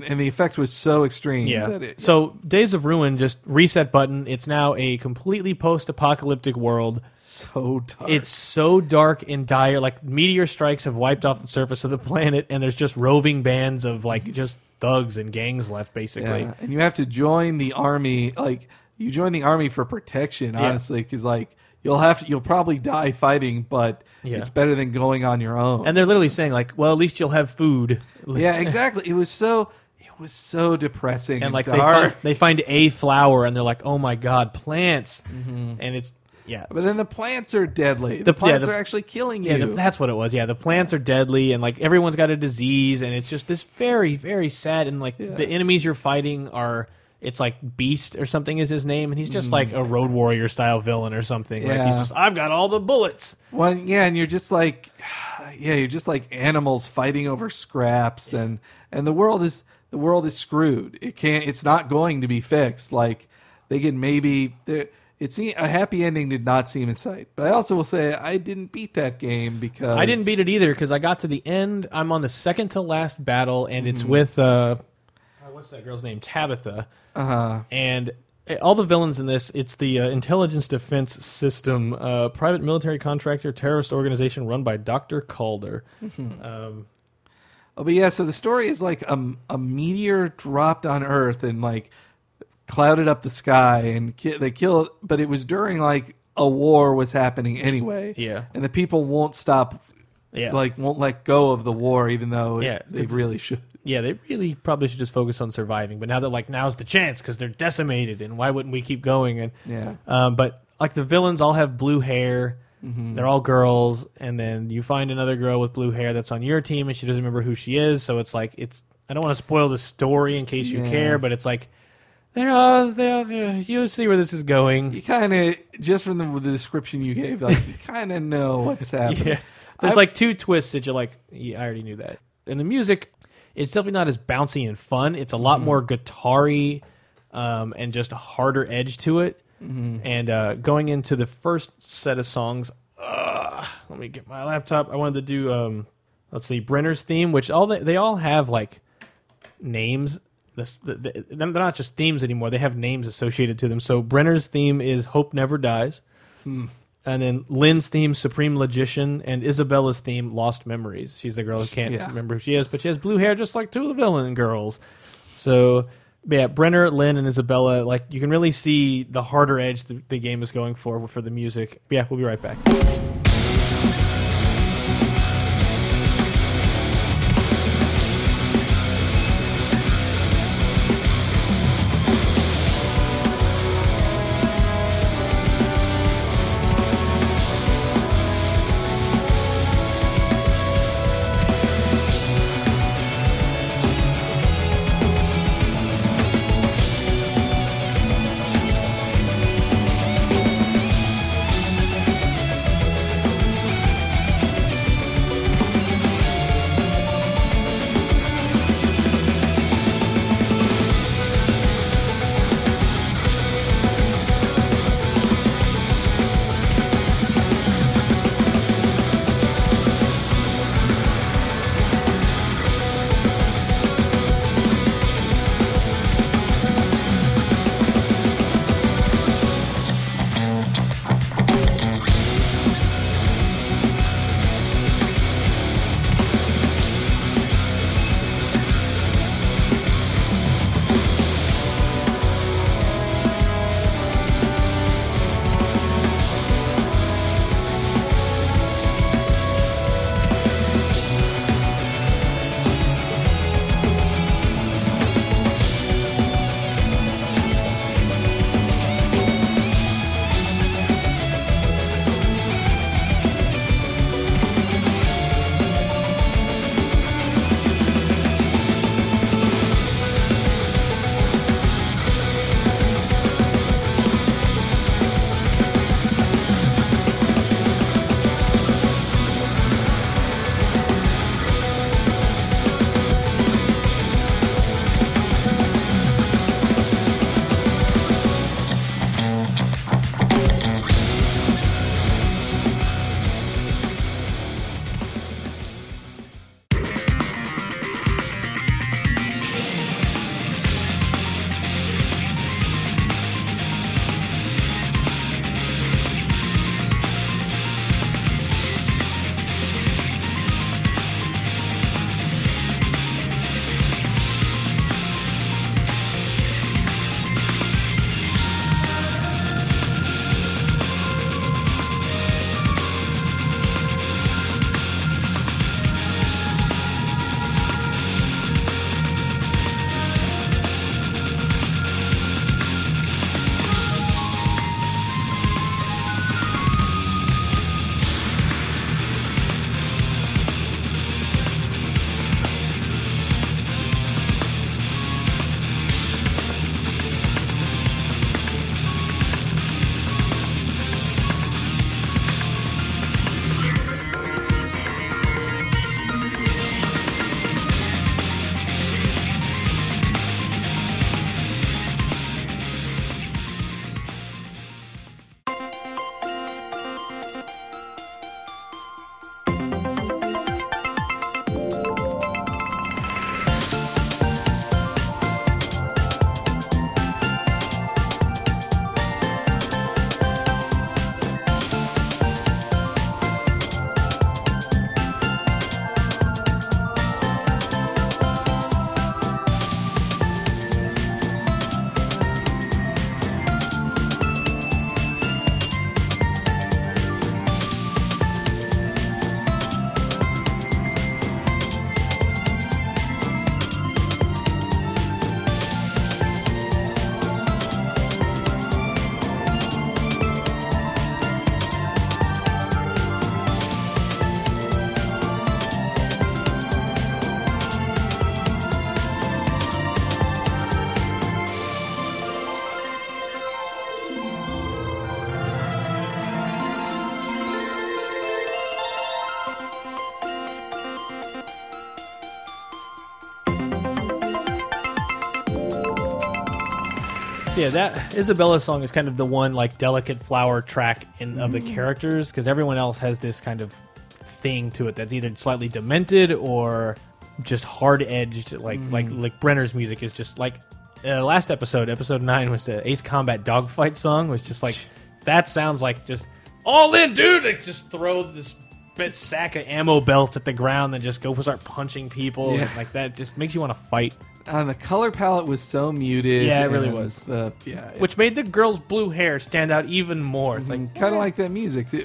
and the effect was so extreme. Yeah. So Days of Ruin, just reset button. It's now a completely post-apocalyptic world. So dark. It's so dark and dire. Like meteor strikes have wiped off the surface of the planet, and there's just roving bands of like just thugs and gangs left, basically. Yeah. And you have to join the army, like. You join the army for protection, honestly, because like you'll probably die fighting, but it's better than going on your own. And they're literally saying like, "Well, at least you'll have food." Yeah, exactly. It was so depressing. And like dark. They find a flower, and they're like, "Oh my god, plants!" Mm-hmm. And it's but then the plants are deadly. The plants are actually killing you. Yeah, that's what it was. Yeah, the plants are deadly, and like everyone's got a disease, and it's just this very, very sad. And like the enemies you're fighting are. It's like Beast or something is his name, and he's just like a Road Warrior style villain or something. Yeah. Like he's just, I've got all the bullets. Well, yeah, and you're just like animals fighting over scraps, and the world is screwed. It can't. It's not going to be fixed. Like they can maybe. A happy ending did not seem in sight. But I also will say I didn't beat that game because I didn't beat it either because I got to the end. I'm on the second to last battle, and it's with. What's that girl's name? Tabitha. Uh-huh. And all the villains in this, it's the Intelligence Defense System, private military contractor, terrorist organization run by Dr. Calder. Mm-hmm. So the story is like a meteor dropped on Earth and like clouded up the sky and they killed, but it was during like a war was happening anyway. Yeah. And the people won't stop. Yeah. Like won't let go of the war even though they really should. Yeah, they really probably should just focus on surviving. But now they're like, now's the chance because they're decimated, and why wouldn't we keep going? And but like the villains all have blue hair. Mm-hmm. They're all girls, and then you find another girl with blue hair that's on your team, and she doesn't remember who she is. So it's like I don't want to spoil the story in case you care, but it's like you see where this is going. You kind of just from the description you gave, like you kind of know what's happening. Yeah. There's like two twists that you're like, yeah, I already knew that, and the music. It's definitely not as bouncy and fun. It's a lot more guitar-y and just a harder edge to it. Mm-hmm. And going into the first set of songs, let me get my laptop. I wanted to do, Brenner's theme, which they all have like names. They're not just themes anymore. They have names associated to them. So Brenner's theme is Hope Never Dies. Mm. And then Lynn's theme, Supreme Logician, and Isabella's theme, Lost Memories. She's the girl who can't remember who she is, but she has blue hair just like two of the villain girls. So, yeah, Brenner, Lynn, and Isabella, like, you can really see the harder edge the game is going for the music. Yeah, we'll be right back. Yeah, that Isabella song is kind of the one like delicate flower track in of the characters, because everyone else has this kind of thing to it that's either slightly demented or just hard edged. Like Brenner's music is just like last episode 9 was the Ace Combat dogfight song, was just like that sounds like just all in, dude. Like just throw this sack of ammo belts at the ground and just go start punching people. Yeah. And like that just makes you want to fight. And the color palette was so muted. Yeah, it really was. Which made the girl's blue hair stand out even more. It's like kind of like that music. It's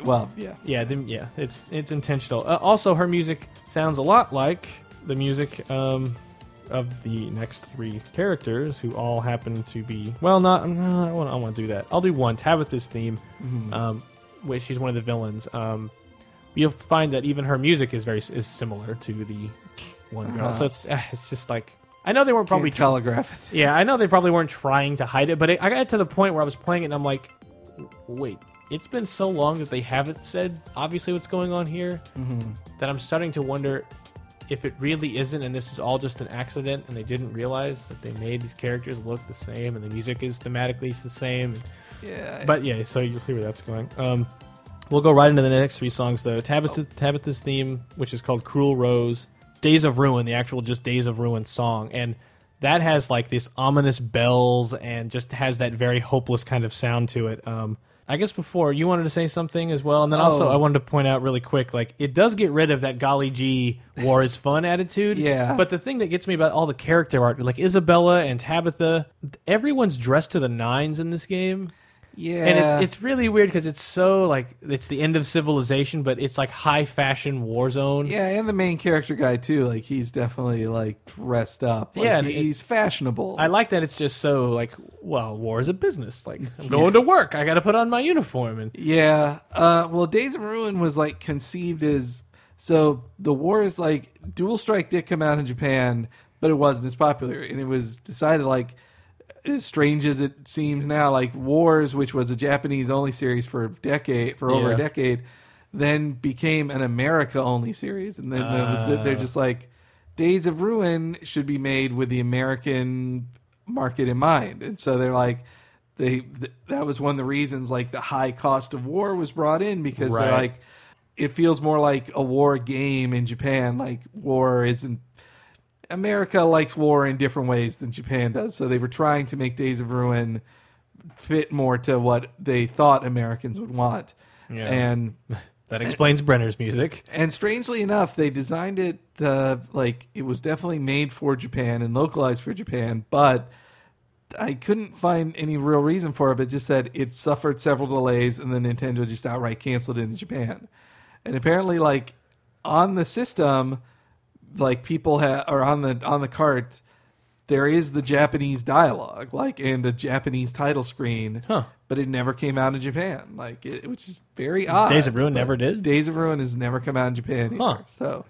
intentional. Also, her music sounds a lot like the music of the next three characters, who all happen to be I want to do that. I'll do one. Tabitha's theme, where she's one of the villains. You'll find that even her music is very similar to the one girl. So it's just like. I know they weren't probably telegraph it. Yeah, I know they probably weren't trying to hide it, but I got to the point where I was playing it and I'm like, wait, it's been so long that they haven't said obviously what's going on here that I'm starting to wonder if it really isn't, and this is all just an accident and they didn't realize that they made these characters look the same and the music is thematically the same. Yeah. But yeah, so you'll see where that's going. We'll go right into the next three songs though. Tabitha's theme, which is called Cruel Rose. Days of Ruin, the actual just Days of Ruin song, and that has like this ominous bells and just has that very hopeless kind of sound to it. I guess before, you wanted to say something as well, and then also I wanted to point out really quick, like it does get rid of that golly gee, war is fun attitude, but the thing that gets me about all the character art, like Isabella and Tabitha, everyone's dressed to the nines in this game. Yeah, and it's really weird because it's so like it's the end of civilization, but it's like high fashion war zone. Yeah, and the main character guy too, like he's definitely like dressed up. Like, yeah, he's fashionable. I like that. It's just so like, well, war is a business. Like I'm going to work, I got to put on my uniform. And well, Days of Ruin was like conceived as so the war is like Dual Strike did come out in Japan, but it wasn't as popular, and it was decided like. As strange as it seems now, like Wars, which was a Japanese-only series for over a decade, then became an America-only series, and then they're just like, Days of Ruin should be made with the American market in mind, and so they're like, that was one of the reasons like the high cost of war was brought in because they're like, it feels more like a war game in Japan, like war isn't. America likes war in different ways than Japan does, so they were trying to make Days of Ruin fit more to what they thought Americans would want. Yeah. And that explains Brenner's music. And strangely enough, they designed it like it was definitely made for Japan and localized for Japan, but I couldn't find any real reason for it, but it just said it suffered several delays and then Nintendo just outright canceled it in Japan. And apparently, like, on the system... Like people are on the cart, there is the Japanese dialogue, like and a Japanese title screen, but it never came out in Japan, like which is very odd. Days of Ruin never did. Days of Ruin has never come out in Japan, either, so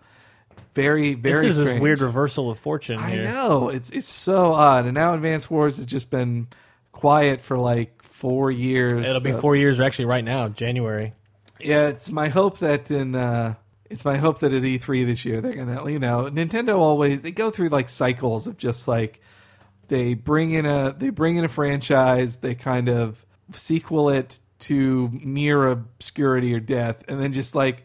it's very very. This is strange. A weird reversal of fortune. I know it's so odd, and now Advance Wars has just been quiet for like 4 years. It'll be 4 years actually right now, January. Yeah, it's my hope that in. It's my hope that at E3 this year they're gonna, you know, Nintendo always they go through like cycles of just like they bring in a franchise, they kind of sequel it to near obscurity or death, and then just like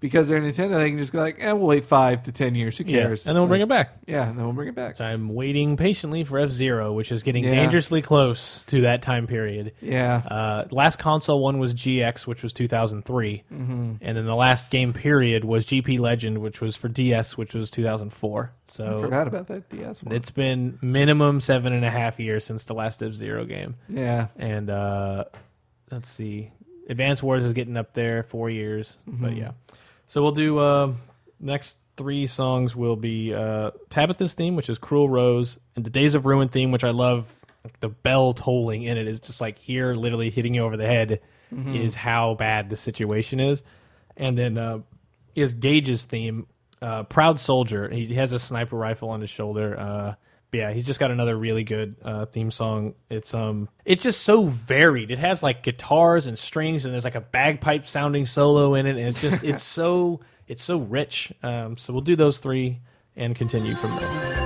because they're Nintendo they can just go like, we'll wait 5 to 10 years, who cares? Yeah, and then we'll bring it back. Yeah, and then we'll bring it back. So I'm waiting patiently for F-Zero, which is getting dangerously close to that time period. Yeah. Last console one was GX, which was 2003, and then the last game period was GP Legend, which was for DS, which was 2004. So I forgot about that DS one. It's been minimum 7.5 years since the last F-Zero game. Yeah. And let's see, Advance Wars is getting up there, 4 years, but yeah. So we'll do next three songs will be Tabitha's theme, which is Cruel Rose, and the Days of Ruin theme, which I love. Like, the bell tolling in it is just like here, literally hitting you over the head is how bad the situation is. And then is Gage's theme, Proud Soldier. He has a sniper rifle on his shoulder. But yeah, he's just got another really good theme song. It's just so varied. It has like guitars and strings, and there's like a bagpipe sounding solo in it, and it's just it's so rich. So we'll do those three and continue from there.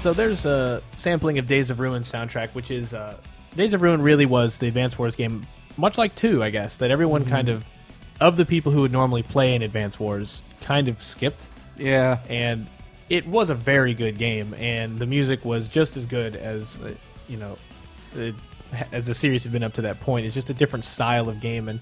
So there's a sampling of Days of Ruin soundtrack, which is... Days of Ruin really was the Advance Wars game, much like 2, I guess, that everyone kind of the people who would normally play in Advance Wars, kind of skipped. Yeah. And it was a very good game, and the music was just as good as, you know, as the series had been up to that point. It's just a different style of game, and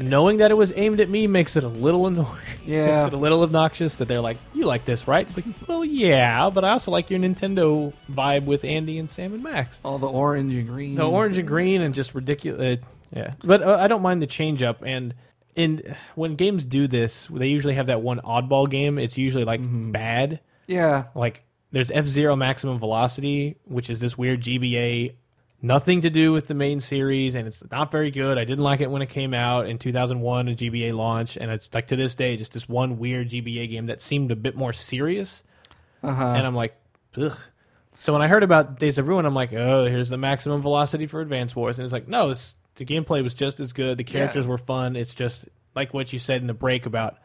knowing that it was aimed at me makes it a little annoying. Yeah. Makes it a little obnoxious that they're like, you like this, right? Like, well, yeah, but I also like your Nintendo vibe with Andy and Sam and Max. All the orange and green. The orange and green and just ridiculous. Yeah. But I don't mind the change-up, and... And when games do this, they usually have that one oddball game. It's usually, like, bad. Yeah. Like, there's F-Zero Maximum Velocity, which is this weird GBA, nothing to do with the main series, and it's not very good. I didn't like it when it came out in 2001, a GBA launch, and it's, like, to this day, just this one weird GBA game that seemed a bit more serious. And I'm like, ugh. So when I heard about Days of Ruin, I'm like, oh, here's the Maximum Velocity for Advance Wars. And it's like, no, it's... The gameplay was just as good. The characters were fun. It's just like what you said in the break about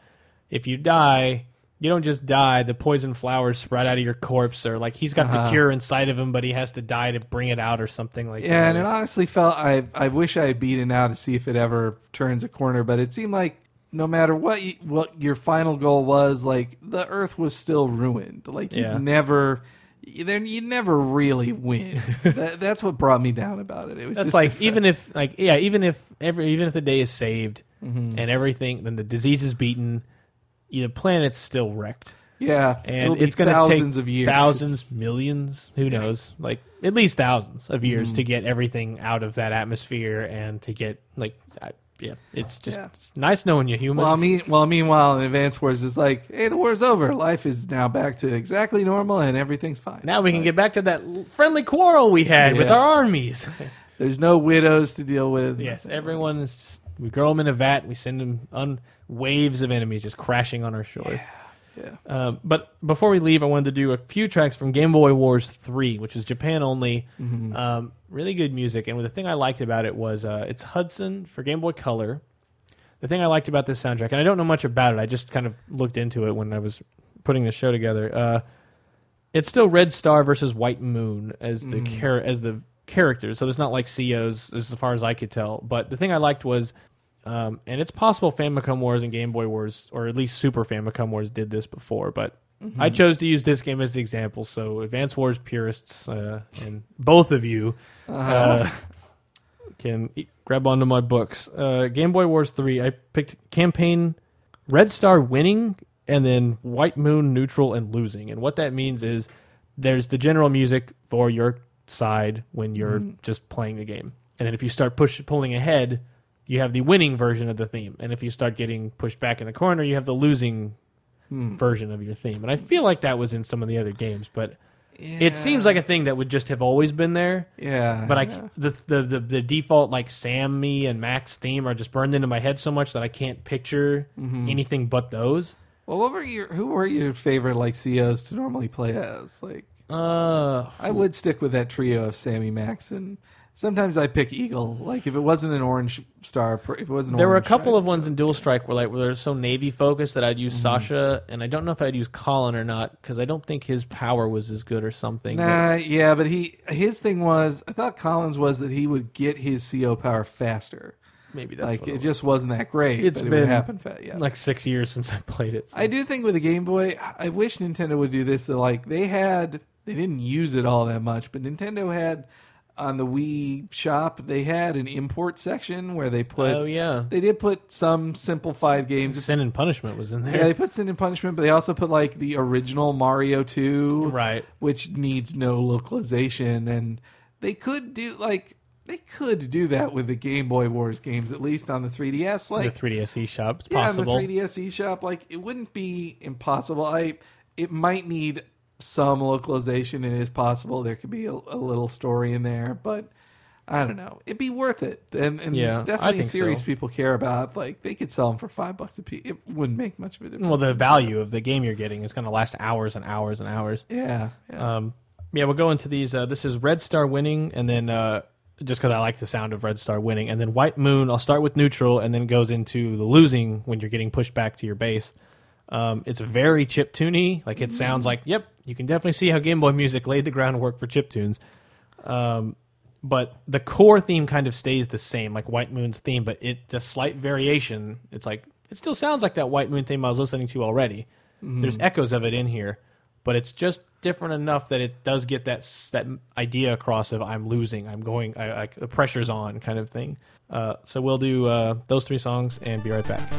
if you die, you don't just die. The poison flowers sprout out of your corpse, or like he's got the cure inside of him, but he has to die to bring it out, or something like that. Yeah, and it honestly felt I wish I had beaten now to see if it ever turns a corner, but it seemed like no matter what your final goal was, like the Earth was still ruined. Like you never. Then you never really win. That's what brought me down about it. It was that's like different. even if the day is saved and everything, then the disease is beaten. The planet's still wrecked. Yeah, and it's going to take of years. Thousands, millions, who knows? Like at least thousands of years to get everything out of that atmosphere and to get like. Yeah, it's just it's nice knowing you humans. Meanwhile, in Advance Wars, it's like, hey, the war's over. Life is now back to exactly normal, and everything's fine. Now we can get back to that friendly quarrel we had with our armies. There's no widows to deal with. Yes, everyone's... Just, we grow them in a vat. We send them waves of enemies just crashing on our shores. Yeah. But before we leave, I wanted to do a few tracks from Game Boy Wars 3, which is Japan only. Really good music. And the thing I liked about it was it's Hudson for Game Boy Color. The thing I liked about this soundtrack, and I don't know much about it. I just kind of looked into it when I was putting the show together. It's still Red Star versus White Moon as the characters. So there's not like COs as far as I could tell. But the thing I liked was... and it's possible Famicom Wars and Game Boy Wars, or at least Super Famicom Wars, did this before, but I chose to use this game as the example. So Advance Wars purists and both of you can grab onto my books. Game Boy Wars 3, I picked campaign Red Star winning and then White Moon neutral and losing. And what that means is there's the general music for your side when you're just playing the game. And then if you start pulling ahead... You have the winning version of the theme. And if you start getting pushed back in the corner, you have the losing version of your theme. And I feel like that was in some of the other games, but it seems like a thing that would just have always been there. Yeah. But the default like Sammy and Max theme are just burned into my head so much that I can't picture anything but those. Well, who were your favorite like COs to normally play as? Like I would stick with that trio of Sammy, Max, and sometimes I pick Eagle. Like if it wasn't an orange star, there were a couple of ones in Dual Strike where they're so Navy focused that I'd use Sasha, and I don't know if I'd use Colin or not because I don't think his power was as good or something. But his thing was I thought Colin's was that he would get his CO power faster. Maybe that's like what it just wasn't that great. It's been like 6 years since I played it. So. I do think with the Game Boy, I wish Nintendo would do this. That like they didn't use it all that much, but Nintendo had. On the Wii shop, they had an import section where they put... Oh, yeah. They did put some simplified games. Sin and Punishment was in there. Yeah, they put Sin and Punishment, but they also put, like, the original Mario 2. Right. Which needs no localization. And they could do, like... They could do that with the Game Boy Wars games, at least on the 3DS. Like, the 3DS eShop. It's possible. Yeah, on the 3DS eShop. Like, it wouldn't be impossible. It might need... some localization. It is possible there could be a little story in there, but I don't know, it'd be worth it. And yeah, it's definitely a series people care about. Like they could sell them for $5 a piece. It wouldn't make much of a difference. Well, the value of the game you're getting is going to last hours and hours and hours. We'll go into these. This is Red Star winning, and then just because I like the sound of Red Star winning, and then White Moon. I'll start with neutral and then goes into the losing when you're getting pushed back to your base. It's very chiptune-y. Like it sounds like, yep, You can definitely see how Game Boy music laid the groundwork for chiptunes. But the core theme kind of stays the same, like White Moon's theme, but it's a slight variation. It's like, it still sounds like that White Moon theme I was listening to already. Mm. There's echoes of it in here, but it's just different enough that it does get that idea across of I'm losing, I'm going, I the pressure's on kind of thing. So we'll do those three songs and be right back.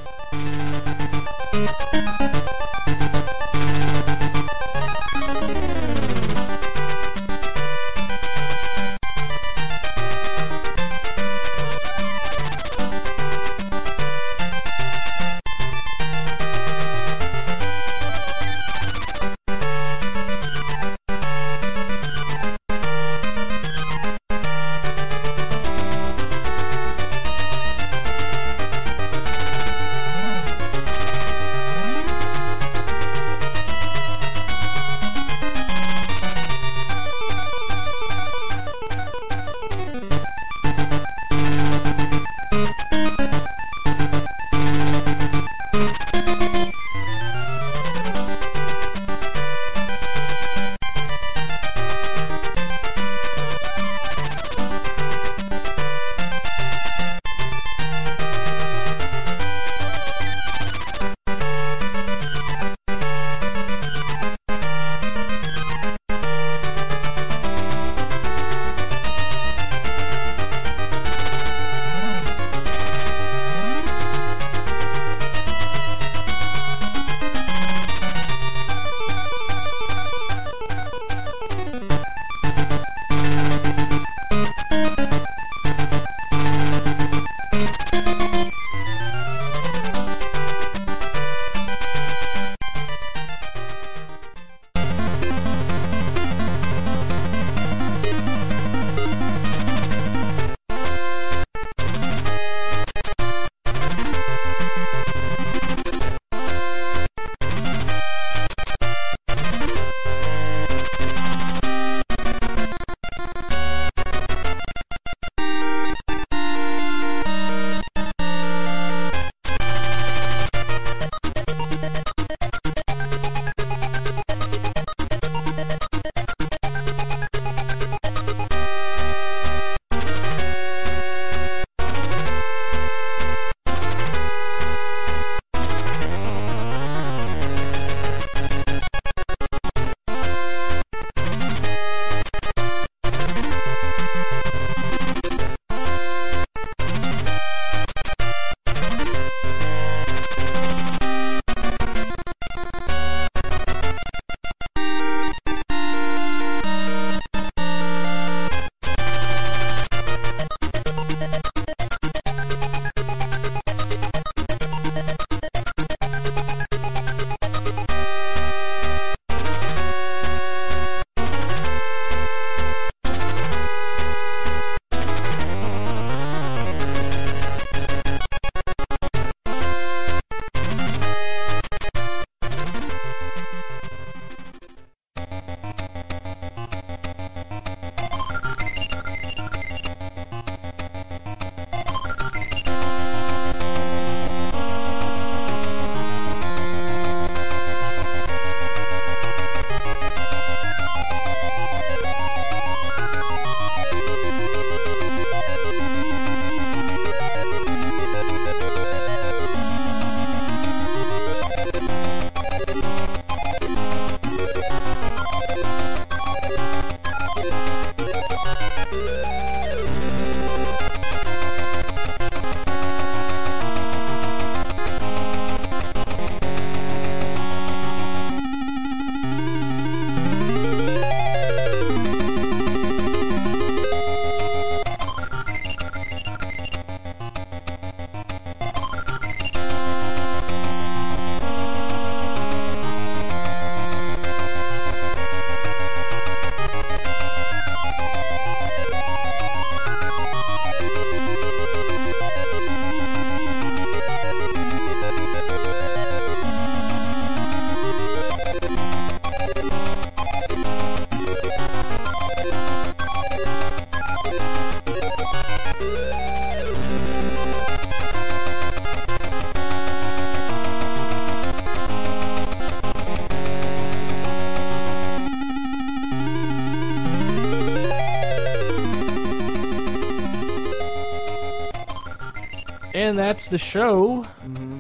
And that's the show. Mm-hmm.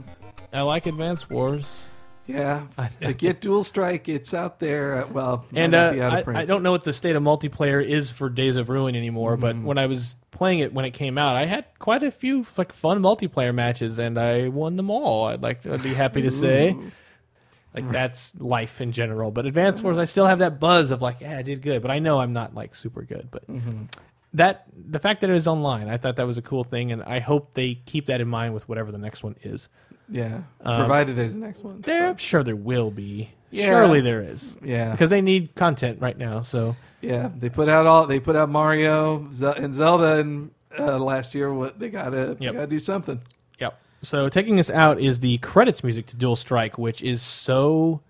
I like Advance Wars. Yeah, get Dual Strike. It's out there. Well, and I don't know what the state of multiplayer is for Days of Ruin anymore. Mm-hmm. But when I was playing it when it came out, I had quite a few like fun multiplayer matches, and I won them all. I'd be happy to say, like that's life in general. But Advance Wars, I still have that buzz of like, yeah, I did good, but I know I'm not like super good. But the fact that it is online, I thought that was a cool thing, and I hope they keep that in mind with whatever the next one is. Yeah, provided there's the next one. I'm sure there will be. Yeah. Surely there is. Yeah, because they need content right now. So yeah, they put out Mario and Zelda, and last year they gotta do something. Yep. So taking us out is the credits music to Dual Strike, which is so.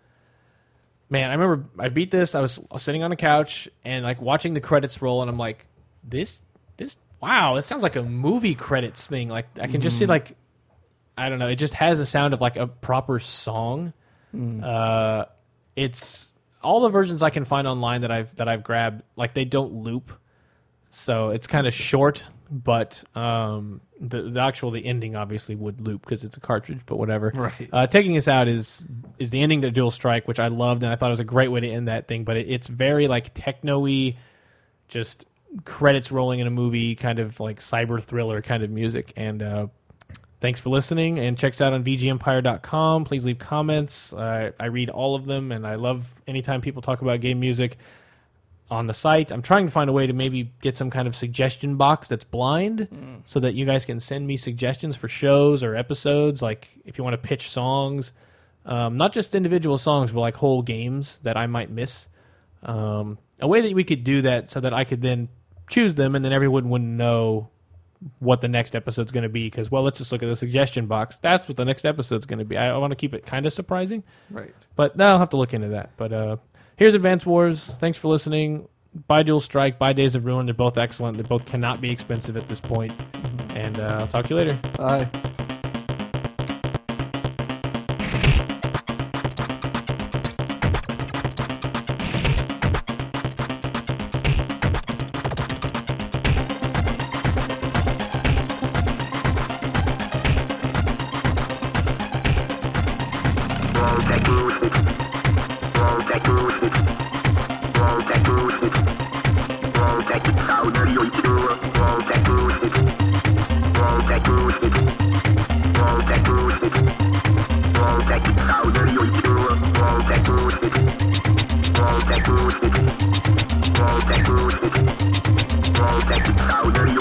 Man, I remember I beat this. I was sitting on a couch and like watching the credits roll, and I'm like, this wow, it sounds like a movie credits thing. Like I can just see like. I don't know. It just has a sound of like a proper song. It's all the versions I can find online that I've grabbed. Like they don't loop, so it's kind of short. But the ending obviously would loop because it's a cartridge. But whatever. Right. Taking us out is the ending to Dual Strike, which I loved and I thought it was a great way to end that thing. But it's very like techno-y, just credits rolling in a movie, kind of like cyber thriller kind of music and. Thanks for listening, and check us out on VGEmpire.com. Please leave comments. I read all of them, and I love anytime people talk about game music on the site. I'm trying to find a way to maybe get some kind of suggestion box that's blind so that you guys can send me suggestions for shows or episodes, like if you want to pitch songs. Not just individual songs, but like whole games that I might miss. A way that we could do that so that I could then choose them, and then everyone would know what the next episode's going to be, because, well, let's just look at the suggestion box. That's what the next episode's going to be. I want to keep it kind of surprising. Right. But I'll have to look into that. But here's Advance Wars. Thanks for listening. Buy Dual Strike. Buy Days of Ruin. They're both excellent. They both cannot be expensive at this point. And I'll talk to you later. Bye. Roll that powder.